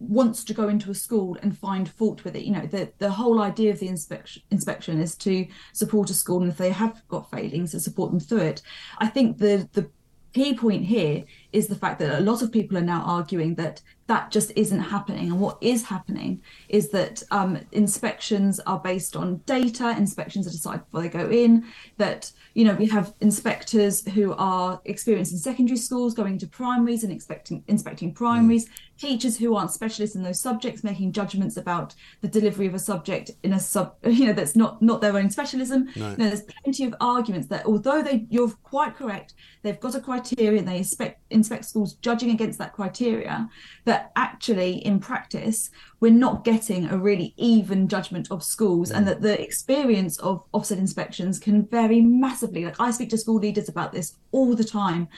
wants to go into a school and find fault with it. You know, the the whole idea of the inspection inspection is to support a school, and if they have got failings, to support them through it. I think the the key point here is the fact that a lot of people are now arguing that that just isn't happening. And what is happening is that um, inspections are based on data, inspections are decided before they go in, that, you know, we have inspectors who are experienced in secondary schools going to primaries and expecting, inspecting primaries, mm. teachers who aren't specialists in those subjects making judgments about the delivery of a subject in a sub, you know, that's not, not their own specialism. No. No, there's plenty of arguments that although they, you're quite correct, they've got a criteria and they inspect, inspect schools judging against that criteria, that actually in practice we're not getting a really even judgment of schools, and that the experience of Ofsted inspections can vary massively. Like, I speak to school leaders about this all the time,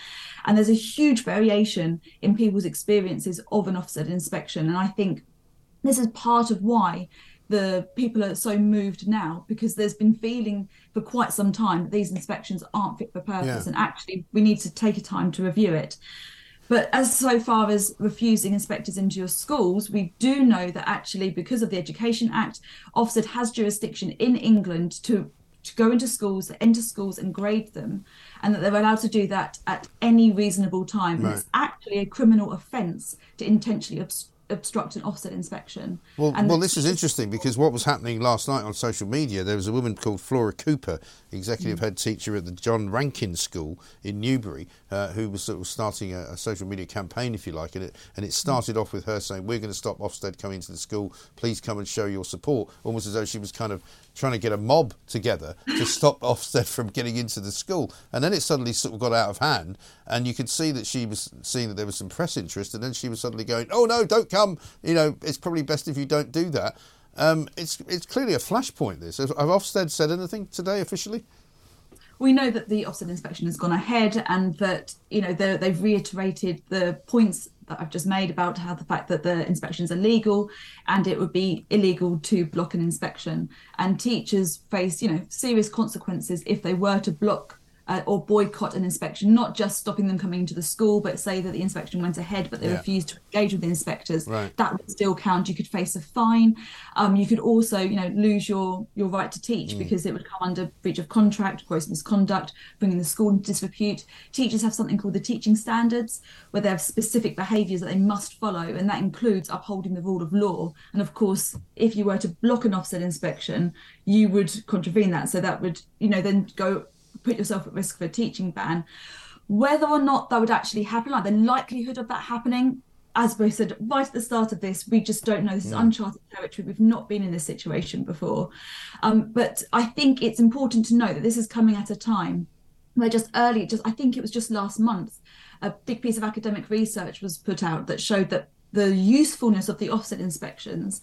and there's a huge variation in people's experiences of an Ofsted inspection. And I think this is part of why the people are so moved now, because there's been feeling for quite some time that these inspections aren't fit for purpose, yeah. and actually we need to take a time to review it. But as so far as refusing inspectors into your schools, we do know that actually because of the Education Act, Ofsted has jurisdiction in England to, to go into schools, to enter schools and grade them, and that they're allowed to do that at any reasonable time. Right. And it's actually a criminal offence to intentionally obstruct obstruct an Ofsted inspection. Well, and well, this is interesting because what was happening last night on social media, there was a woman called Flora Cooper, executive mm. head teacher at the John Rankin School in Newbury, uh, who was sort of starting a, a social media campaign, if you like, and it, and it started mm. off with her saying, we're going to stop Ofsted coming to the school, please come and show your support, almost as though she was kind of trying to get a mob together to stop Ofsted from getting into the school. And then it suddenly sort of got out of hand, and you could see that she was seeing that there was some press interest, and then she was suddenly going, oh no, don't come, you know, it's probably best if you don't do that. Um, it's it's clearly a flashpoint, this. Have Ofsted said anything today officially? We know that the Ofsted inspection has gone ahead, and that, you know, they've reiterated the points that I've just made about how the fact that the inspections are legal, and it would be illegal to block an inspection, and teachers face, you know, serious consequences if they were to block Uh, or boycott an inspection, not just stopping them coming to the school, but say that the inspection went ahead but they yeah. refused to engage with the inspectors, right. that would still count. You could face a fine. Um, you could also, you know, lose your your right to teach mm. because it would come under breach of contract, gross misconduct, bringing the school into disrepute. Teachers have something called the teaching standards, where they have specific behaviours that they must follow, and that includes upholding the rule of law. And of course, if you were to block an Ofsted inspection, you would contravene that, so that would, you know, then go put yourself at risk for a teaching ban. Whether or not that would actually happen, like the likelihood of that happening, as we said right at the start of this, we just don't know. This is yeah. uncharted territory. We've not been in this situation before. Um, but I think it's important to know that this is coming at a time where just early, just I think it was just last month, a big piece of academic research was put out that showed that the usefulness of the Ofsted inspections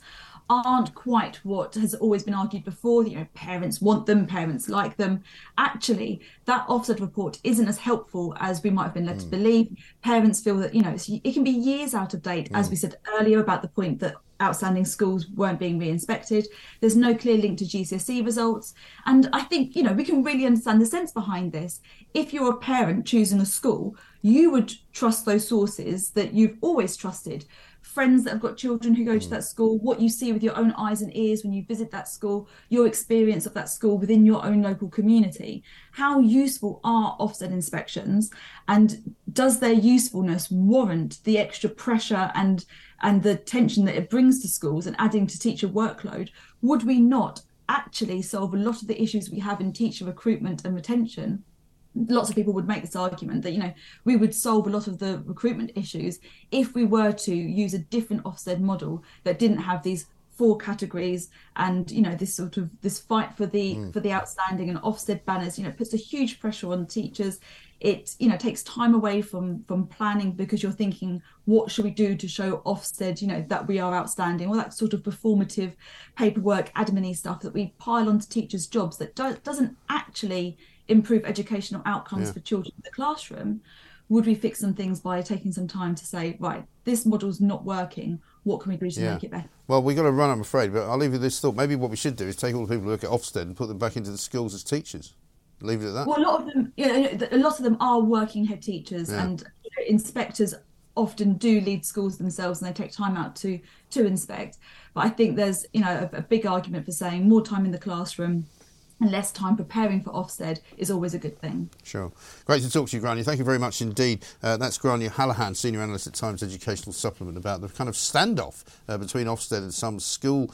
aren't quite what has always been argued before. You know, parents want them, parents like them. Actually, that Ofsted report isn't as helpful as we might have been led mm. to believe. Parents feel that, you know, it's, it can be years out of date, mm. as we said earlier about the point that outstanding schools weren't being re-inspected. There's no clear link to G C S E results. And I think, you know, we can really understand the sense behind this. If you're a parent choosing a school, you would trust those sources that you've always trusted. Friends that have got children who go to that school, what you see with your own eyes and ears when you visit that school, your experience of that school within your own local community. How useful are Ofsted inspections, and does their usefulness warrant the extra pressure and and the tension that it brings to schools and adding to teacher workload? Would we not actually solve a lot of the issues we have in teacher recruitment and retention? Lots of people would make this argument that, you know, we would solve a lot of the recruitment issues if we were to use a different Ofsted model that didn't have these four categories and, you know, this sort of this fight for the mm. for the outstanding and Ofsted banners. You know, it puts a huge pressure on teachers. It, you know, takes time away from from planning, because you're thinking, what should we do to show Ofsted, you know, that we are outstanding? All that sort of performative paperwork, admin-y stuff that we pile onto teachers' jobs that do- doesn't actually improve educational outcomes yeah. for children in the classroom. Would we fix some things by taking some time to say, right, this model's not working, what can we do to yeah. make it better? Well, we've got to run, I'm afraid, but I'll leave you this thought. Maybe what we should do is take all the people who look at Ofsted and put them back into the schools as teachers. Leave it at that. Well, a lot of them, you know, a lot of them are working head teachers, yeah. and, you know, inspectors often do lead schools themselves, and they take time out to to inspect. But I think there's, you know, a, a big argument for saying more time in the classroom, and less time preparing for Ofsted is always a good thing. Sure. Great to talk to you, Grania. Thank you very much indeed. Uh, that's Grania Hallahan, Senior Analyst at Times Educational Supplement, about the kind of standoff uh, between Ofsted and some school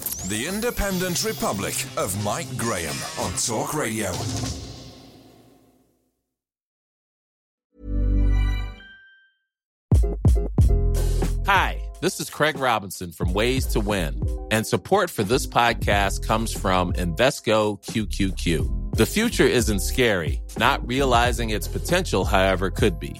The Independent Republic of Mike Graham on Talk Radio. Hi, this is Craig Robinson from Ways to Win, and support for this podcast comes from Invesco Q Q Q. The future isn't scary, not realizing its potential, however, could be.